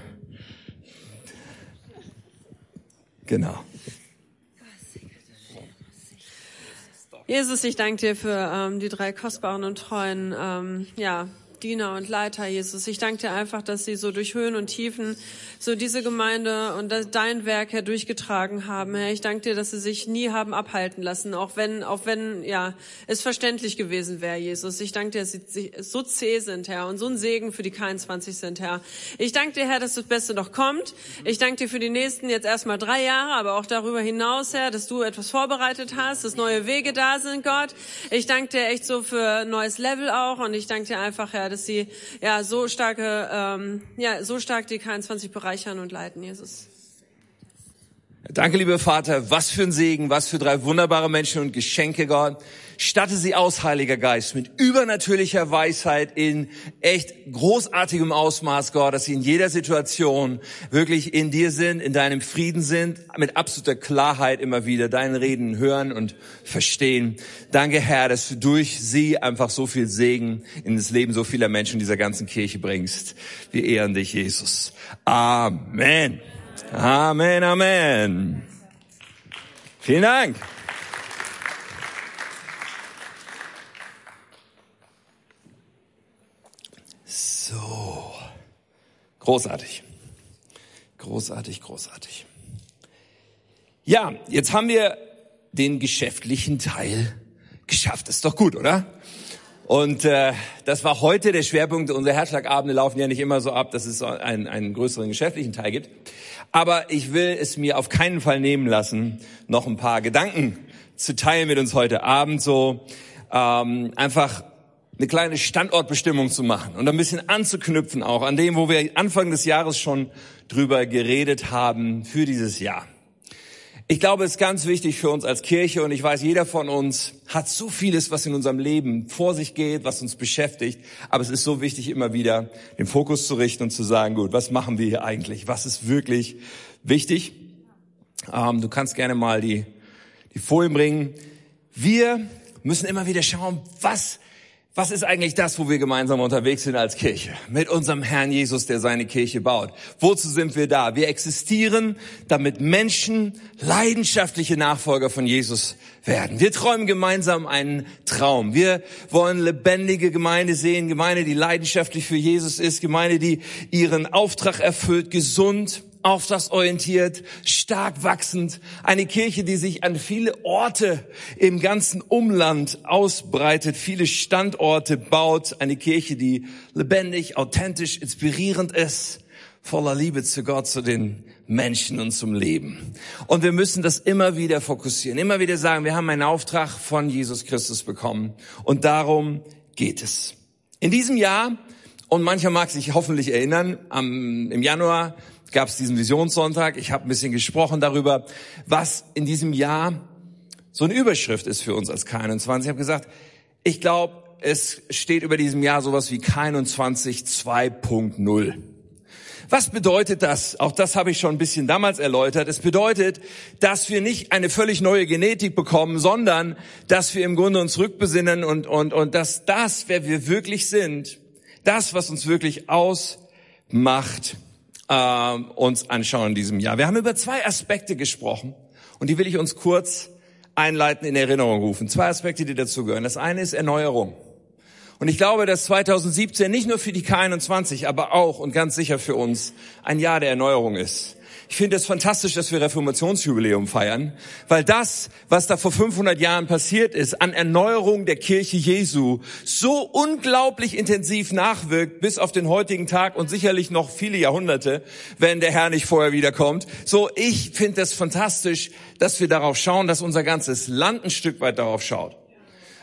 Genau. Jesus, ich danke dir für ähm, die drei kostbaren und treuen ähm, ja, Diener und Leiter, Jesus. Ich danke dir einfach, dass sie so durch Höhen und Tiefen so diese Gemeinde und dein Werk, Herr, durchgetragen haben, Herr. Ich danke dir, dass sie sich nie haben abhalten lassen, auch wenn, auch wenn, ja, es verständlich gewesen wäre, Jesus. Ich danke dir, dass sie so zäh sind, Herr, und so ein Segen für die K einundzwanzig sind, Herr. Ich danke dir, Herr, dass das Beste noch kommt. Ich danke dir für die nächsten jetzt erstmal drei Jahre, aber auch darüber hinaus, Herr, dass du etwas vorbereitet hast, dass neue Wege da sind, Gott. Ich danke dir echt so für ein neues Level auch und ich danke dir einfach, Herr, dass sie ja so starke, ähm, ja so stark die K einundzwanzig bereichern und leiten, Jesus. Danke, lieber Vater, was für ein Segen, was für drei wunderbare Menschen und Geschenke, Gott. Statte sie aus, Heiliger Geist, mit übernatürlicher Weisheit in echt großartigem Ausmaß, Gott, dass sie in jeder Situation wirklich in dir sind, in deinem Frieden sind, mit absoluter Klarheit immer wieder deine Reden hören und verstehen. Danke, Herr, dass du durch sie einfach so viel Segen in das Leben so vieler Menschen dieser ganzen Kirche bringst. Wir ehren dich, Jesus. Amen. Amen, Amen. Vielen Dank. So. Großartig. Großartig, großartig. Ja, jetzt haben wir den geschäftlichen Teil geschafft. Ist doch gut, oder? Und äh, das war heute der Schwerpunkt. Unsere Herzschlagabende laufen ja nicht immer so ab, dass es einen, einen größeren geschäftlichen Teil gibt. Aber ich will es mir auf keinen Fall nehmen lassen, noch ein paar Gedanken zu teilen mit uns heute Abend. So ähm, einfach eine kleine Standortbestimmung zu machen und ein bisschen anzuknüpfen auch an dem, wo wir Anfang des Jahres schon drüber geredet haben für dieses Jahr. Ich glaube, es ist ganz wichtig für uns als Kirche und ich weiß, jeder von uns hat so vieles, was in unserem Leben vor sich geht, was uns beschäftigt, aber es ist so wichtig, immer wieder den Fokus zu richten und zu sagen, gut, was machen wir hier eigentlich? Was ist wirklich wichtig? Ähm, du kannst gerne mal die, die Folien bringen. Wir müssen immer wieder schauen, was Was ist eigentlich das, wo wir gemeinsam unterwegs sind als Kirche? Mit unserem Herrn Jesus, der seine Kirche baut. Wozu sind wir da? Wir existieren, damit Menschen leidenschaftliche Nachfolger von Jesus werden. Wir träumen gemeinsam einen Traum. Wir wollen lebendige Gemeinde sehen. Gemeinde, die leidenschaftlich für Jesus ist. Gemeinde, die ihren Auftrag erfüllt, gesund, auftragsorientiert, stark wachsend. Eine Kirche, die sich an viele Orte im ganzen Umland ausbreitet, viele Standorte baut. Eine Kirche, die lebendig, authentisch, inspirierend ist, voller Liebe zu Gott, zu den Menschen und zum Leben. Und wir müssen das immer wieder fokussieren, immer wieder sagen, wir haben einen Auftrag von Jesus Christus bekommen. Und darum geht es. In diesem Jahr, und mancher mag sich hoffentlich erinnern, am, im Januar, gab es diesen Visionssonntag. Ich habe ein bisschen gesprochen darüber, was in diesem Jahr so eine Überschrift ist für uns als K einundzwanzig. Ich habe gesagt, ich glaube, es steht über diesem Jahr sowas wie K einundzwanzig zwei Punkt null. Was bedeutet das? Auch das habe ich schon ein bisschen damals erläutert. Es bedeutet, dass wir nicht eine völlig neue Genetik bekommen, sondern dass wir im Grunde uns rückbesinnen und und und dass das, wer wir wirklich sind, das, was uns wirklich ausmacht, äh, uns anschauen in diesem Jahr. Wir haben über zwei Aspekte gesprochen und die will ich uns kurz einleiten, in Erinnerung rufen. Zwei Aspekte, die dazugehören. Das eine ist Erneuerung. Und ich glaube, dass zweitausendsiebzehn nicht nur für die K einundzwanzig, aber auch und ganz sicher für uns ein Jahr der Erneuerung ist. Ich finde es fantastisch, dass wir Reformationsjubiläum feiern, weil das, was da vor fünfhundert Jahren passiert ist, an Erneuerung der Kirche Jesu so unglaublich intensiv nachwirkt, bis auf den heutigen Tag und sicherlich noch viele Jahrhunderte, wenn der Herr nicht vorher wiederkommt. So, ich finde es fantastisch, dass wir darauf schauen, dass unser ganzes Land ein Stück weit darauf schaut.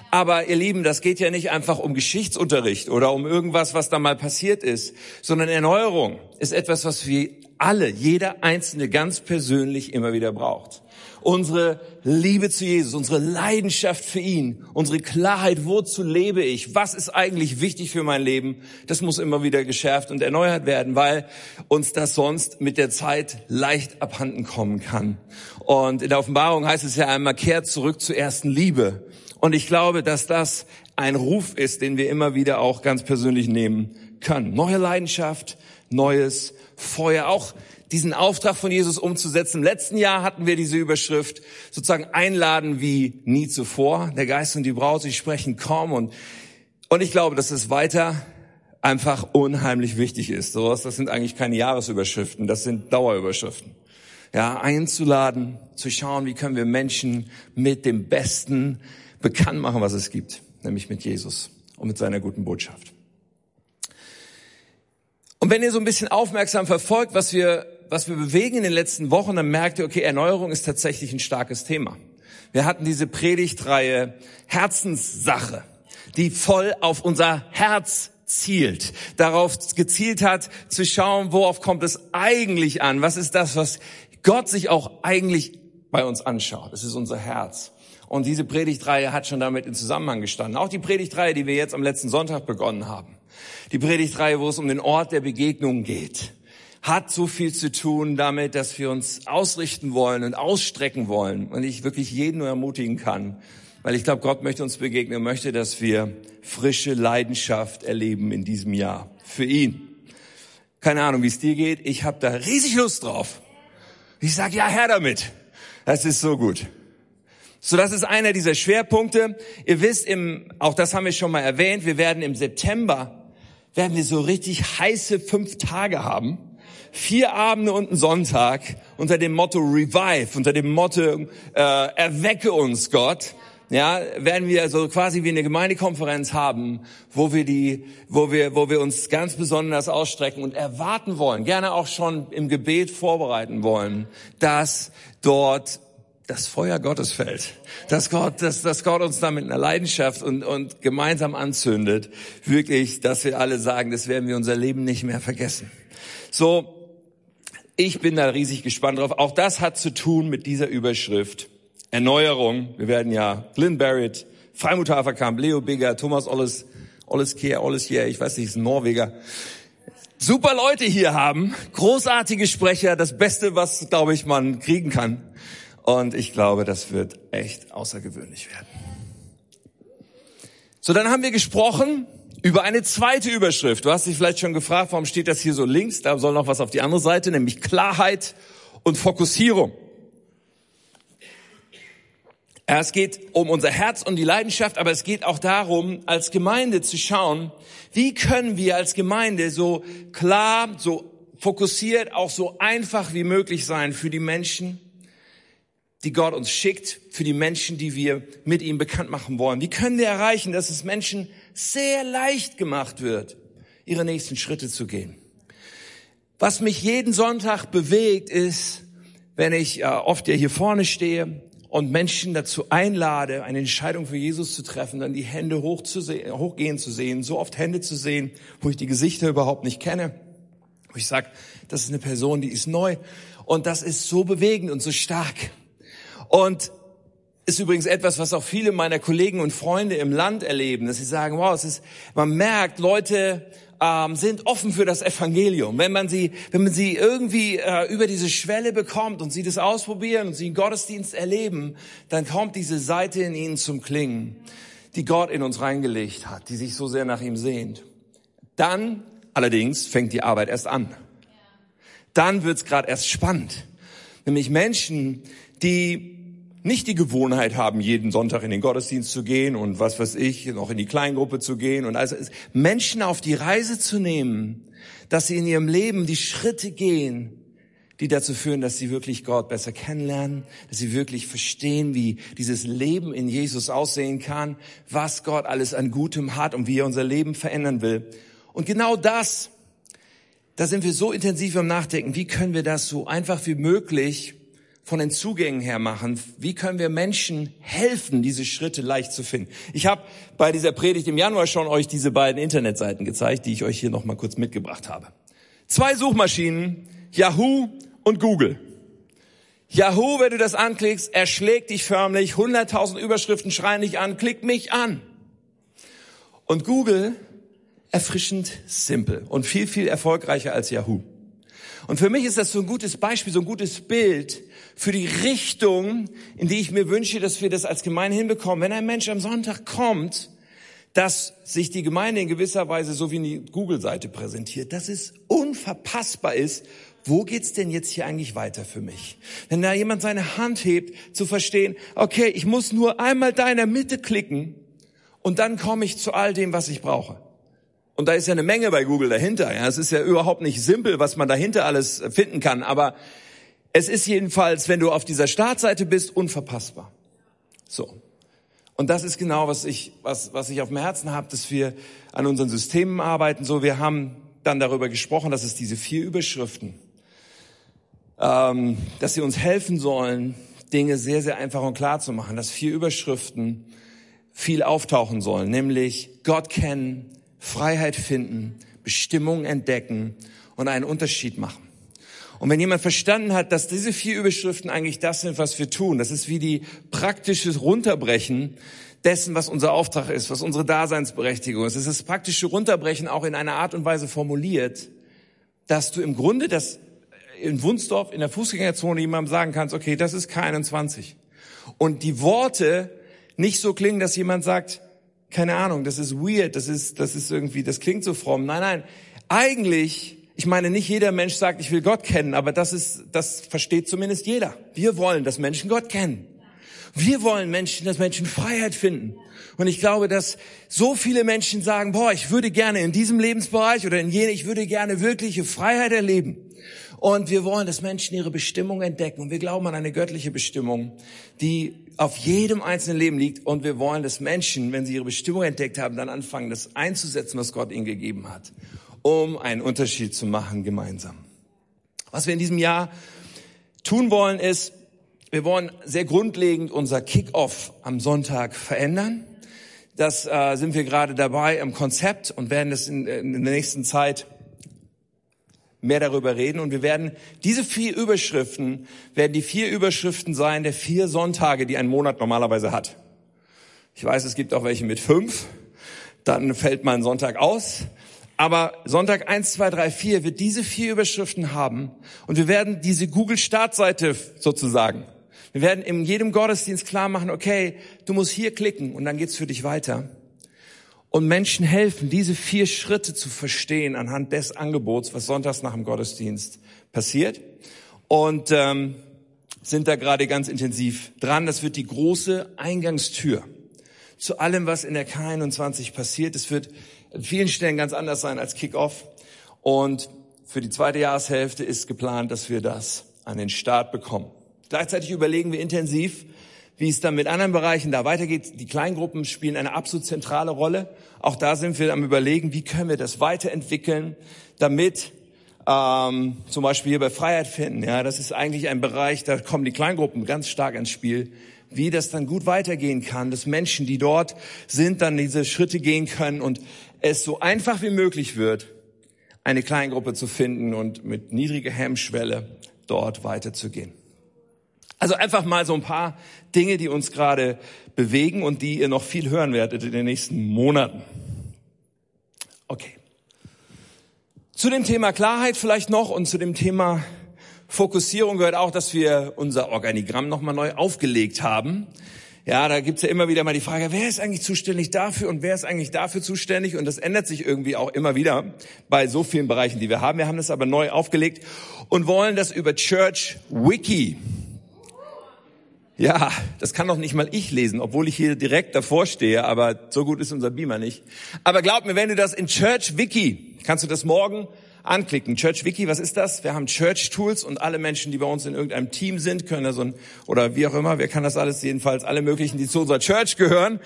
Aber ihr Lieben, das geht ja nicht einfach um Geschichtsunterricht oder um irgendwas, was da mal passiert ist, sondern Erneuerung ist etwas, was wir alle, jeder Einzelne ganz persönlich immer wieder braucht. Unsere Liebe zu Jesus, unsere Leidenschaft für ihn, unsere Klarheit, wozu lebe ich, was ist eigentlich wichtig für mein Leben, das muss immer wieder geschärft und erneuert werden, weil uns das sonst mit der Zeit leicht abhanden kommen kann. Und in der Offenbarung heißt es ja einmal, kehrt zurück zur ersten Liebe. Und ich glaube, dass das ein Ruf ist, den wir immer wieder auch ganz persönlich nehmen können. Neue Leidenschaft, neues Feuer, auch diesen Auftrag von Jesus umzusetzen. Im letzten Jahr hatten wir diese Überschrift, sozusagen einladen wie nie zuvor. Der Geist und die Braut, sie sprechen, komm. Und, und ich glaube, dass es weiter einfach unheimlich wichtig ist. Sowas, das sind eigentlich keine Jahresüberschriften, das sind Dauerüberschriften. Ja, einzuladen, zu schauen, wie können wir Menschen mit dem Besten bekannt machen, was es gibt, nämlich mit Jesus und mit seiner guten Botschaft. Und wenn ihr so ein bisschen aufmerksam verfolgt, was wir, was wir bewegen in den letzten Wochen, dann merkt ihr, okay, Erneuerung ist tatsächlich ein starkes Thema. Wir hatten diese Predigtreihe Herzenssache, die voll auf unser Herz zielt, darauf gezielt hat, zu schauen, worauf kommt es eigentlich an? Was ist das, was Gott sich auch eigentlich bei uns anschaut? Es ist unser Herz. Und diese Predigtreihe hat schon damit in Zusammenhang gestanden. Auch die Predigtreihe, die wir jetzt am letzten Sonntag begonnen haben. Die Predigtreihe, wo es um den Ort der Begegnung geht, hat so viel zu tun damit, dass wir uns ausrichten wollen und ausstrecken wollen. Und ich wirklich jeden nur ermutigen kann, weil ich glaube, Gott möchte uns begegnen und möchte, dass wir frische Leidenschaft erleben in diesem Jahr für ihn. Keine Ahnung, wie es dir geht. Ich habe da riesig Lust drauf. Ich sage, ja, her damit. Das ist so gut. So, das ist einer dieser Schwerpunkte. Ihr wisst, im, auch das haben wir schon mal erwähnt, wir werden im September, werden wir so richtig heiße fünf Tage haben. Vier Abende und einen Sonntag unter dem Motto Revive, unter dem Motto äh, Erwecke uns Gott. Ja, werden wir so quasi wie eine Gemeindekonferenz haben, wo wir die, wo wir, wo wir uns ganz besonders ausstrecken und erwarten wollen, gerne auch schon im Gebet vorbereiten wollen, dass dort das Feuer Gottes fällt, dass Gott, dass, dass Gott uns da mit einer Leidenschaft und, und gemeinsam anzündet, wirklich, dass wir alle sagen, das werden wir unser Leben nicht mehr vergessen. So, ich bin da riesig gespannt drauf. Auch das hat zu tun mit dieser Überschrift Erneuerung. Wir werden ja Glyn Barrett, Freimut Haferkamp, Leo Bigger, Thomas Olles, Olleskier, Olleskier, ich weiß nicht, ist ein Norweger. Super Leute hier haben, großartige Sprecher, das Beste, was, glaube ich, man kriegen kann. Und ich glaube, das wird echt außergewöhnlich werden. So, dann haben wir gesprochen über eine zweite Überschrift. Du hast dich vielleicht schon gefragt, warum steht das hier so links? Da soll noch was auf die andere Seite, nämlich Klarheit und Fokussierung. Es geht um unser Herz und die Leidenschaft, aber es geht auch darum, als Gemeinde zu schauen, wie können wir als Gemeinde so klar, so fokussiert, auch so einfach wie möglich sein für die Menschen, die Gott uns schickt, für die Menschen, die wir mit ihm bekannt machen wollen. Wie können wir erreichen, dass es Menschen sehr leicht gemacht wird, ihre nächsten Schritte zu gehen? Was mich jeden Sonntag bewegt, ist, wenn ich äh, oft ja hier vorne stehe und Menschen dazu einlade, eine Entscheidung für Jesus zu treffen, dann die Hände hoch zu se- hochgehen zu sehen, so oft Hände zu sehen, wo ich die Gesichter überhaupt nicht kenne. Wo ich sage, das ist eine Person, die ist neu. Und das ist so bewegend und so stark. Und ist übrigens etwas, was auch viele meiner Kollegen und Freunde im Land erleben, dass sie sagen, wow, es ist, man merkt, Leute ähm, sind offen für das Evangelium. Wenn man sie, wenn man sie irgendwie äh, über diese Schwelle bekommt und sie das ausprobieren und sie den Gottesdienst erleben, dann kommt diese Seite in ihnen zum Klingen, die Gott in uns reingelegt hat, die sich so sehr nach ihm sehnt. Dann allerdings fängt die Arbeit erst an. Dann wird's gerade erst spannend. Nämlich Menschen, die nicht die Gewohnheit haben, jeden Sonntag in den Gottesdienst zu gehen und was weiß ich, noch in die Kleingruppe zu gehen und also Menschen auf die Reise zu nehmen, dass sie in ihrem Leben die Schritte gehen, die dazu führen, dass sie wirklich Gott besser kennenlernen, dass sie wirklich verstehen, wie dieses Leben in Jesus aussehen kann, was Gott alles an Gutem hat und wie er unser Leben verändern will. Und genau das, da sind wir so intensiv am Nachdenken, wie können wir das so einfach wie möglich von den Zugängen her machen. Wie können wir Menschen helfen, diese Schritte leicht zu finden? Ich habe bei dieser Predigt im Januar schon euch diese beiden Internetseiten gezeigt, die ich euch hier noch mal kurz mitgebracht habe. Zwei Suchmaschinen, Yahoo und Google. Yahoo, wenn du das anklickst, erschlägt dich förmlich. hunderttausend Überschriften schreien dich an, klick mich an. Und Google, erfrischend simpel und viel, viel erfolgreicher als Yahoo. Und für mich ist das so ein gutes Beispiel, so ein gutes Bild für die Richtung, in die ich mir wünsche, dass wir das als Gemeinde hinbekommen. Wenn ein Mensch am Sonntag kommt, dass sich die Gemeinde in gewisser Weise so wie die Google-Seite präsentiert, dass es unverpassbar ist, wo geht's denn jetzt hier eigentlich weiter für mich? Wenn da jemand seine Hand hebt, zu verstehen, okay, ich muss nur einmal da in der Mitte klicken und dann komme ich zu all dem, was ich brauche. Und da ist ja eine Menge bei Google dahinter. Ja, es ist ja überhaupt nicht simpel, was man dahinter alles finden kann. Aber es ist jedenfalls, wenn du auf dieser Startseite bist, unverpassbar. So. Und das ist genau, was ich, was, was ich auf dem Herzen habe, dass wir an unseren Systemen arbeiten. So, wir haben dann darüber gesprochen, dass es diese vier Überschriften, ähm, dass sie uns helfen sollen, Dinge sehr, sehr einfach und klar zu machen. Dass vier Überschriften viel auftauchen sollen, nämlich Gott kennen, Freiheit finden, Bestimmung entdecken und einen Unterschied machen. Und wenn jemand verstanden hat, dass diese vier Überschriften eigentlich das sind, was wir tun, das ist wie die praktische Runterbrechen dessen, was unser Auftrag ist, was unsere Daseinsberechtigung ist. Es ist das praktische Runterbrechen auch in einer Art und Weise formuliert, dass du im Grunde das in Wunstorf in der Fußgängerzone jemandem sagen kannst, okay, das ist K einundzwanzig. Und die Worte nicht so klingen, dass jemand sagt, keine Ahnung, das ist weird, das ist, das ist irgendwie, das klingt so fromm. Nein, nein, eigentlich, ich meine, nicht jeder Mensch sagt, ich will Gott kennen, aber das ist, das versteht zumindest jeder. Wir wollen, dass Menschen Gott kennen. Wir wollen Menschen, dass Menschen Freiheit finden. Und ich glaube, dass so viele Menschen sagen, boah, ich würde gerne in diesem Lebensbereich oder in jenem, ich würde gerne wirkliche Freiheit erleben. Und wir wollen, dass Menschen ihre Bestimmung entdecken. Und wir glauben an eine göttliche Bestimmung, die auf jedem einzelnen Leben liegt. Und wir wollen, dass Menschen, wenn sie ihre Bestimmung entdeckt haben, dann anfangen, das einzusetzen, was Gott ihnen gegeben hat, um einen Unterschied zu machen gemeinsam. Was wir in diesem Jahr tun wollen, ist, wir wollen sehr grundlegend unser Kick-Off am Sonntag verändern. Das äh, sind wir gerade dabei im Konzept und werden das in, in der nächsten Zeit mehr darüber reden. Und wir werden diese vier Überschriften, werden die vier Überschriften sein der vier Sonntage, die ein Monat normalerweise hat. Ich weiß, es gibt auch welche mit fünf. Dann fällt mal ein Sonntag aus. Aber Sonntag eins, zwei, drei, vier wird diese vier Überschriften haben. Und wir werden diese Google-Startseite sozusagen, wir werden in jedem Gottesdienst klar machen, okay, du musst hier klicken und dann geht's für dich weiter. Und Menschen helfen, diese vier Schritte zu verstehen anhand des Angebots, was sonntags nach dem Gottesdienst passiert. Und ähm, sind da gerade ganz intensiv dran. Das wird die große Eingangstür zu allem, was in der K einundzwanzig passiert. Es wird an vielen Stellen ganz anders sein als Kick-Off. Und für die zweite Jahreshälfte ist geplant, dass wir das an den Start bekommen. Gleichzeitig überlegen wir intensiv, wie es dann mit anderen Bereichen da weitergeht. Die Kleingruppen spielen eine absolut zentrale Rolle. Auch da sind wir am Überlegen, wie können wir das weiterentwickeln, damit ähm, zum Beispiel hier bei Freiheit finden. Ja, das ist eigentlich ein Bereich, da kommen die Kleingruppen ganz stark ins Spiel, wie das dann gut weitergehen kann, dass Menschen, die dort sind, dann diese Schritte gehen können und es so einfach wie möglich wird, eine Kleingruppe zu finden und mit niedriger Hemmschwelle dort weiterzugehen. Also einfach mal so ein paar Dinge, die uns gerade bewegen und die ihr noch viel hören werdet in den nächsten Monaten. Okay. Zu dem Thema Klarheit vielleicht noch und zu dem Thema Fokussierung gehört auch, dass wir unser Organigramm nochmal neu aufgelegt haben. Ja, da gibt's ja immer wieder mal die Frage, wer ist eigentlich zuständig dafür und wer ist eigentlich dafür zuständig? Und das ändert sich irgendwie auch immer wieder bei so vielen Bereichen, die wir haben. Wir haben das aber neu aufgelegt und wollen das über Church Wiki. Ja, das kann doch nicht mal ich lesen, obwohl ich hier direkt davor stehe, aber so gut ist unser Beamer nicht. Aber glaub mir, wenn du das in Church Wiki, kannst du das morgen anklicken. Church Wiki, was ist das? Wir haben Church Tools und alle Menschen, die bei uns in irgendeinem Team sind, können da so ein, oder wie auch immer, wer kann das alles, jedenfalls alle möglichen, die zu unserer Church gehören,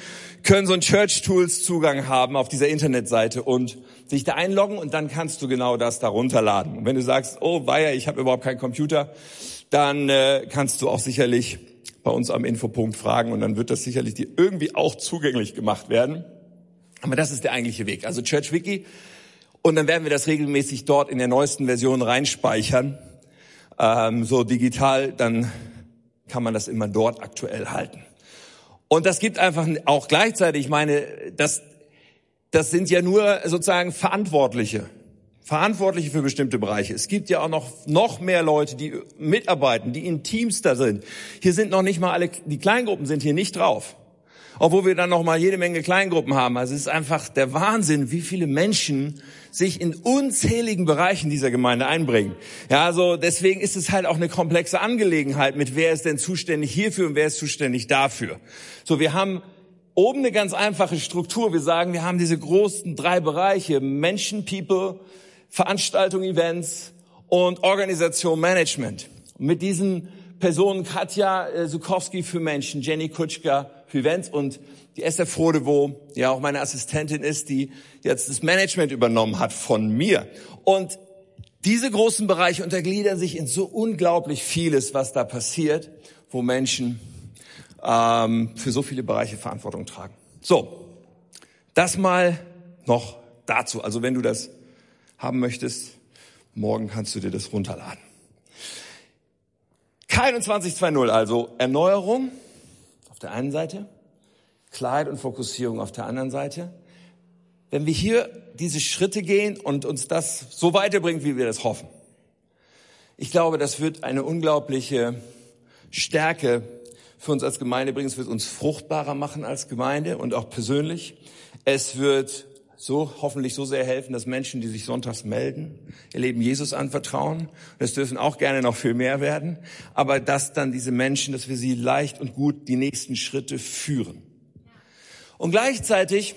können so einen Church Tools Zugang haben auf dieser Internetseite und sich da einloggen und dann kannst du genau das da runterladen. Und wenn du sagst, oh weia, ich habe überhaupt keinen Computer, dann äh, kannst du auch sicherlich bei uns am Infopunkt fragen und dann wird das sicherlich dir irgendwie auch zugänglich gemacht werden. Aber das ist der eigentliche Weg. Also Church Wiki. Und dann werden wir das regelmäßig dort in der neuesten Version reinspeichern. Ähm, so digital, dann kann man das immer dort aktuell halten. Und das gibt einfach auch gleichzeitig, ich meine, das, das sind ja nur sozusagen Verantwortliche. Verantwortliche für bestimmte Bereiche. Es gibt ja auch noch noch mehr Leute, die mitarbeiten, die in Teams da sind. Hier sind noch nicht mal alle, die Kleingruppen sind hier nicht drauf. Obwohl wir dann noch mal jede Menge Kleingruppen haben. Also es ist einfach der Wahnsinn, wie viele Menschen sich in unzähligen Bereichen dieser Gemeinde einbringen. Ja, also deswegen ist es halt auch eine komplexe Angelegenheit mit wer ist denn zuständig hierfür und wer ist zuständig dafür. So, wir haben Oben eine ganz einfache Struktur. Wir sagen, wir haben diese großen drei Bereiche. Menschen, People, Veranstaltung, Events und Organisation, Management. Und mit diesen Personen Katja äh, Sukowski für Menschen, Jenny Kutschka für Events und die Esther Frode, wo ja auch meine Assistentin ist, die jetzt das Management übernommen hat von mir. Und diese großen Bereiche untergliedern sich in so unglaublich vieles, was da passiert, wo Menschen ähm, für so viele Bereiche Verantwortung tragen. So, das mal noch dazu. Also wenn du das haben möchtest, morgen kannst du dir das runterladen. K einundzwanzig Punkt zwei Punkt null, also Erneuerung auf der einen Seite, Klarheit und Fokussierung auf der anderen Seite. Wenn wir hier diese Schritte gehen und uns das so weiterbringt, wie wir das hoffen, ich glaube, das wird eine unglaubliche Stärke für uns als Gemeinde bringen. Es wird uns fruchtbarer machen als Gemeinde und auch persönlich. Es wird so hoffentlich so sehr helfen, dass Menschen, die sich sonntags melden, ihr Leben Jesus anvertrauen. Das dürfen auch gerne noch viel mehr werden. Aber dass dann diese Menschen, dass wir sie leicht und gut die nächsten Schritte führen. Und gleichzeitig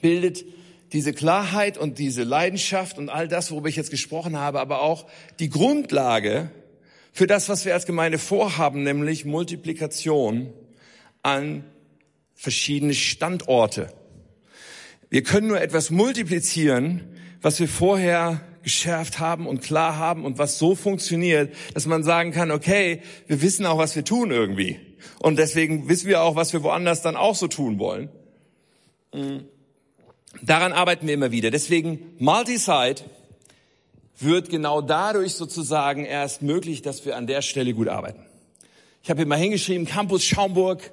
bildet diese Klarheit und diese Leidenschaft und all das, worüber ich jetzt gesprochen habe, aber auch die Grundlage für das, was wir als Gemeinde vorhaben, nämlich Multiplikation an verschiedene Standorte. Wir können nur etwas multiplizieren, was wir vorher geschärft haben und klar haben und was so funktioniert, dass man sagen kann, okay, wir wissen auch, was wir tun irgendwie. Und deswegen wissen wir auch, was wir woanders dann auch so tun wollen. Daran arbeiten wir immer wieder. Deswegen, Multisite wird genau dadurch sozusagen erst möglich, dass wir an der Stelle gut arbeiten. Ich habe hier mal hingeschrieben, Campus Schaumburg,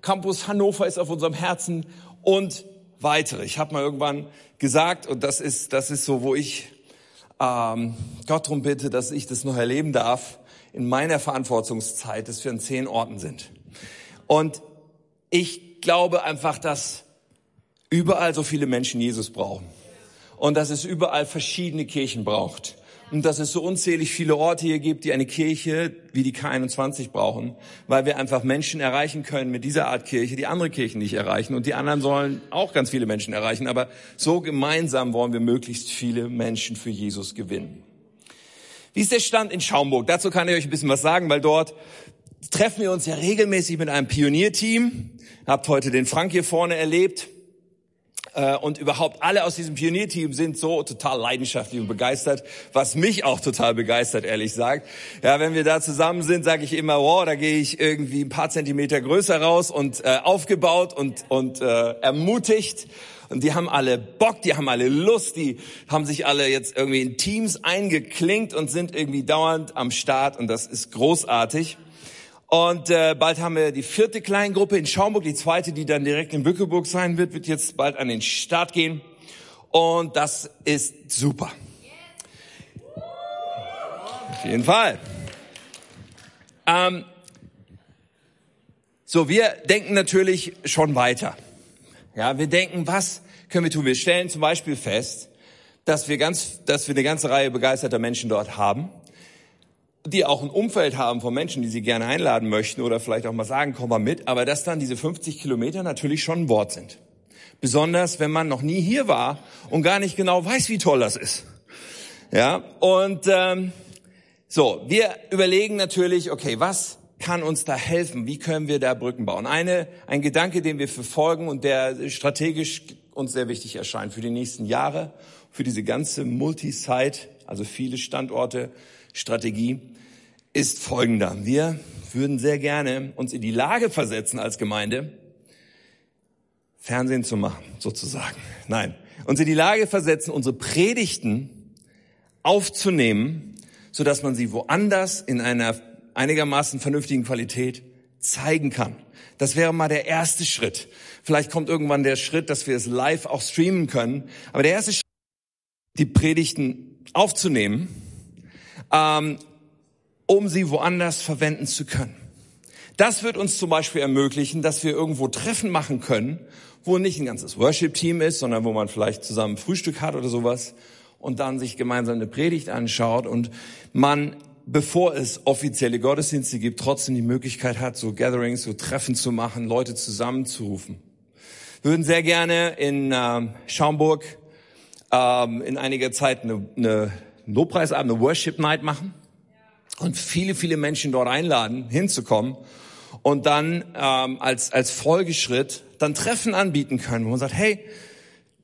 Campus Hannover ist auf unserem Herzen und weitere. Ich habe mal irgendwann gesagt, und das ist das ist so, wo ich ähm, Gott darum bitte, dass ich das noch erleben darf in meiner Verantwortungszeit, dass wir an zehn Orten sind. Und ich glaube einfach, dass überall so viele Menschen Jesus brauchen und dass es überall verschiedene Kirchen braucht und dass es so unzählig viele Orte hier gibt, die eine Kirche wie die K einundzwanzig brauchen, weil wir einfach Menschen erreichen können mit dieser Art Kirche, die andere Kirchen nicht erreichen. Und die anderen sollen auch ganz viele Menschen erreichen. Aber so gemeinsam wollen wir möglichst viele Menschen für Jesus gewinnen. Wie ist der Stand in Schaumburg? Dazu kann ich euch ein bisschen was sagen, weil dort treffen wir uns ja regelmäßig mit einem Pionierteam. Habt heute den Frank hier vorne erlebt. Und überhaupt alle aus diesem Pionierteam sind so total leidenschaftlich und begeistert, was mich auch total begeistert, ehrlich gesagt. Ja, wenn wir da zusammen sind, sage ich immer, wow, da gehe ich irgendwie ein paar Zentimeter größer raus und äh, aufgebaut und und äh, ermutigt. Und die haben alle Bock, die haben alle Lust, die haben sich alle jetzt irgendwie in Teams eingeklinkt und sind irgendwie dauernd am Start. Und das ist großartig. Und äh, bald haben wir die vierte Kleingruppe in Schaumburg, die zweite, die dann direkt in Bückeburg sein wird, wird jetzt bald an den Start gehen. Und das ist super. Auf jeden Fall. Ähm, so, wir denken natürlich schon weiter. Ja, wir denken, was können wir tun? Wir stellen zum Beispiel fest, dass wir ganz, dass wir eine ganze Reihe begeisterter Menschen dort haben, die auch ein Umfeld haben von Menschen, die sie gerne einladen möchten oder vielleicht auch mal sagen, komm mal mit, aber dass dann diese fünfzig Kilometer natürlich schon ein Wort sind. Besonders, wenn man noch nie hier war und gar nicht genau weiß, wie toll das ist. Ja, und ähm, so, wir überlegen natürlich, okay, was kann uns da helfen? Wie können wir da Brücken bauen? Eine, ein Gedanke, den wir verfolgen und der strategisch uns sehr wichtig erscheint für die nächsten Jahre, für diese ganze Multisite, also viele Standorte, Strategie ist folgender. Wir würden sehr gerne uns in die Lage versetzen als Gemeinde, Fernsehen zu machen, sozusagen. Nein, uns in die Lage versetzen, unsere Predigten aufzunehmen, sodass man sie woanders in einer einigermaßen vernünftigen Qualität zeigen kann. Das wäre mal der erste Schritt. Vielleicht kommt irgendwann der Schritt, dass wir es live auch streamen können. Aber der erste Schritt, die Predigten aufzunehmen, um sie woanders verwenden zu können. Das wird uns zum Beispiel ermöglichen, dass wir irgendwo Treffen machen können, wo nicht ein ganzes Worship-Team ist, sondern wo man vielleicht zusammen Frühstück hat oder sowas und dann sich gemeinsam eine Predigt anschaut und man bevor es offizielle Gottesdienste gibt, trotzdem die Möglichkeit hat, so Gatherings, so Treffen zu machen, Leute zusammenzurufen. Wir würden sehr gerne in ähm, Schaumburg ähm, in einiger Zeit eine, eine Lobpreisabend, eine Worship Night machen und viele, viele Menschen dort einladen, hinzukommen und dann ähm, als als Folgeschritt dann Treffen anbieten können, wo man sagt, hey,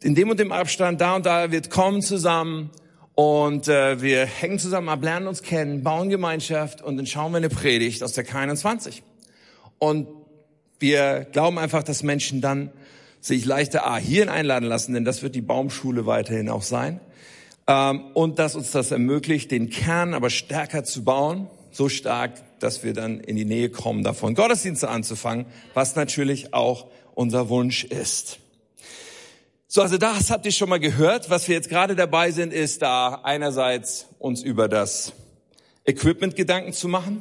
in dem und dem Abstand, da und da, wir kommen zusammen und äh, wir hängen zusammen ab, lernen uns kennen, bauen Gemeinschaft und dann schauen wir eine Predigt aus der K einundzwanzig. Und wir glauben einfach, dass Menschen dann sich leichter ah, hierhin einladen lassen, denn das wird die Baumschule weiterhin auch sein. Ähm, und dass uns das ermöglicht, den Kern aber stärker zu bauen, so stark, dass wir dann in die Nähe kommen, davon Gottesdienste anzufangen, was natürlich auch unser Wunsch ist. So, also das habt ihr schon mal gehört. Was wir jetzt gerade dabei sind, ist da einerseits uns über das Equipment Gedanken zu machen,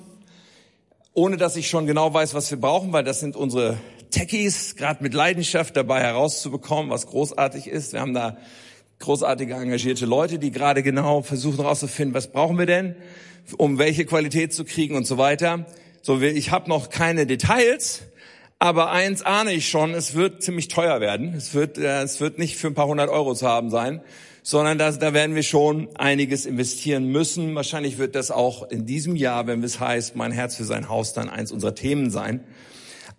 ohne dass ich schon genau weiß, was wir brauchen, weil das sind unsere Techies, gerade mit Leidenschaft dabei herauszubekommen, was großartig ist. Wir haben da großartige, engagierte Leute, die gerade genau versuchen herauszufinden, was brauchen wir denn, um welche Qualität zu kriegen und so weiter. So, ich habe noch keine Details, aber eins ahne ich schon, es wird ziemlich teuer werden. Es wird, äh, es wird nicht für ein paar hundert Euro zu haben sein, sondern das, da werden wir schon einiges investieren müssen. Wahrscheinlich wird das auch in diesem Jahr, wenn es heißt, mein Herz für sein Haus, dann eins unserer Themen sein.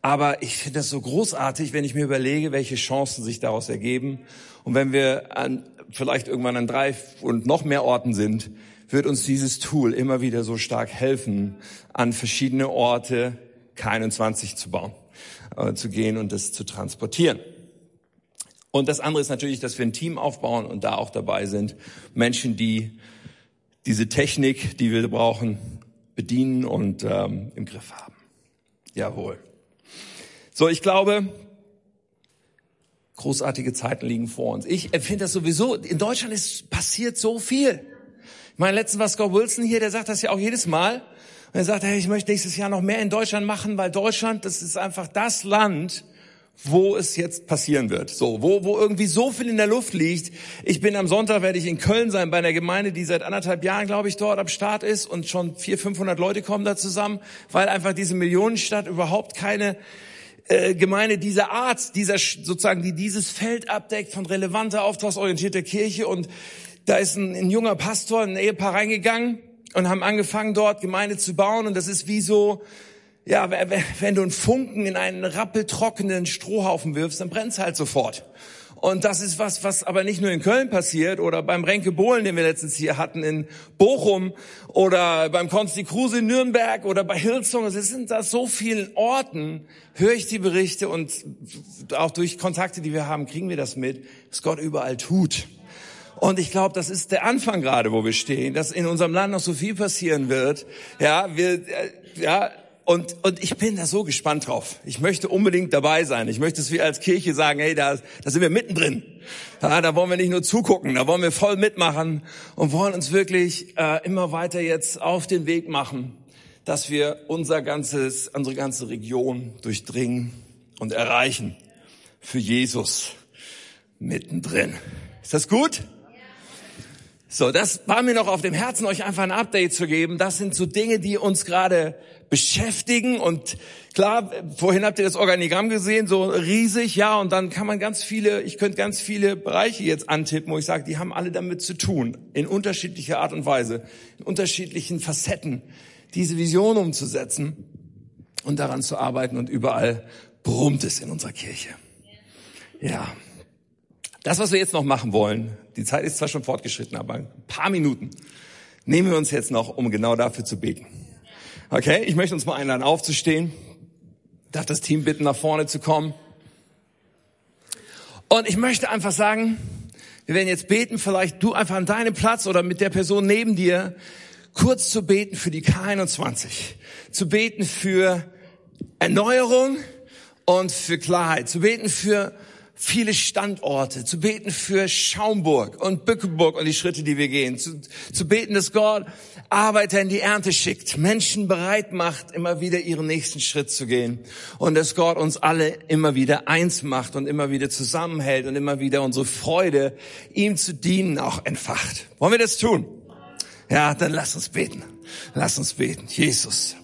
Aber ich finde das so großartig, wenn ich mir überlege, welche Chancen sich daraus ergeben. Und wenn wir an, vielleicht irgendwann an drei und noch mehr Orten sind, wird uns dieses Tool immer wieder so stark helfen, an verschiedene Orte K einundzwanzig zu bauen, äh, zu gehen und das zu transportieren. Und das andere ist natürlich, dass wir ein Team aufbauen und da auch dabei sind, Menschen, die diese Technik, die wir brauchen, bedienen und ähm, im Griff haben. Jawohl. So, ich glaube, großartige Zeiten liegen vor uns. Ich empfinde das sowieso, in Deutschland ist passiert so viel. Mein letzten war Scott Wilson hier, der sagt das ja auch jedes Mal. Und er sagt, hey, ich möchte nächstes Jahr noch mehr in Deutschland machen, weil Deutschland, das ist einfach das Land, wo es jetzt passieren wird. So, wo, wo irgendwie so viel in der Luft liegt. Ich bin am Sonntag, werde ich in Köln sein, bei einer Gemeinde, die seit anderthalb Jahren, glaube ich, dort am Start ist und schon vier, fünfhundert Leute kommen da zusammen, weil einfach diese Millionenstadt überhaupt keine äh, Gemeinde dieser Art, dieser, sozusagen, die dieses Feld abdeckt von relevanter, auftragsorientierter Kirche und da ist ein, ein junger Pastor, ein Ehepaar reingegangen und haben angefangen, dort Gemeinde zu bauen. Und das ist wie so, ja, wenn du einen Funken in einen rappeltrockenen Strohhaufen wirfst, dann brennt's halt sofort. Und das ist was, was aber nicht nur in Köln passiert oder beim Renke Bohlen, den wir letztens hier hatten, in Bochum oder beim Konsti Kruse in Nürnberg oder bei Hillsong. Es sind da so vielen Orten, höre ich die Berichte und auch durch Kontakte, die wir haben, kriegen wir das mit, was Gott überall tut. Und ich glaube, das ist der Anfang gerade, wo wir stehen, dass in unserem Land noch so viel passieren wird. Ja, wir, ja, und, und ich bin da so gespannt drauf. Ich möchte unbedingt dabei sein. Ich möchte, dass wir als Kirche sagen, hey, da, da sind wir mittendrin. Ja, da wollen wir nicht nur zugucken, da wollen wir voll mitmachen und wollen uns wirklich äh, immer weiter jetzt auf den Weg machen, dass wir unser ganzes, unsere ganze Region durchdringen und erreichen. Für Jesus mittendrin. Ist das gut? So, das war mir noch auf dem Herzen, euch einfach ein Update zu geben. Das sind so Dinge, die uns gerade beschäftigen. Und klar, vorhin habt ihr das Organigramm gesehen, so riesig, ja. Und dann kann man ganz viele, ich könnte ganz viele Bereiche jetzt antippen, wo ich sage, die haben alle damit zu tun, in unterschiedlicher Art und Weise, in unterschiedlichen Facetten, diese Vision umzusetzen und daran zu arbeiten. Und überall brummt es in unserer Kirche. Ja. Das, was wir jetzt noch machen wollen, die Zeit ist zwar schon fortgeschritten, aber ein paar Minuten nehmen wir uns jetzt noch, um genau dafür zu beten. Okay, ich möchte uns mal einladen, aufzustehen. Ich darf das Team bitten, nach vorne zu kommen. Und ich möchte einfach sagen, wir werden jetzt beten, vielleicht du einfach an deinem Platz oder mit der Person neben dir, kurz zu beten für die K einundzwanzig, zu beten für Erneuerung und für Klarheit, zu beten für viele Standorte, zu beten für Schaumburg und Bückeburg und die Schritte, die wir gehen, zu, zu beten, dass Gott Arbeiter in die Ernte schickt, Menschen bereit macht, immer wieder ihren nächsten Schritt zu gehen und dass Gott uns alle immer wieder eins macht und immer wieder zusammenhält und immer wieder unsere Freude, ihm zu dienen, auch entfacht. Wollen wir das tun? Ja, dann lass uns beten. Lass uns beten. Jesus.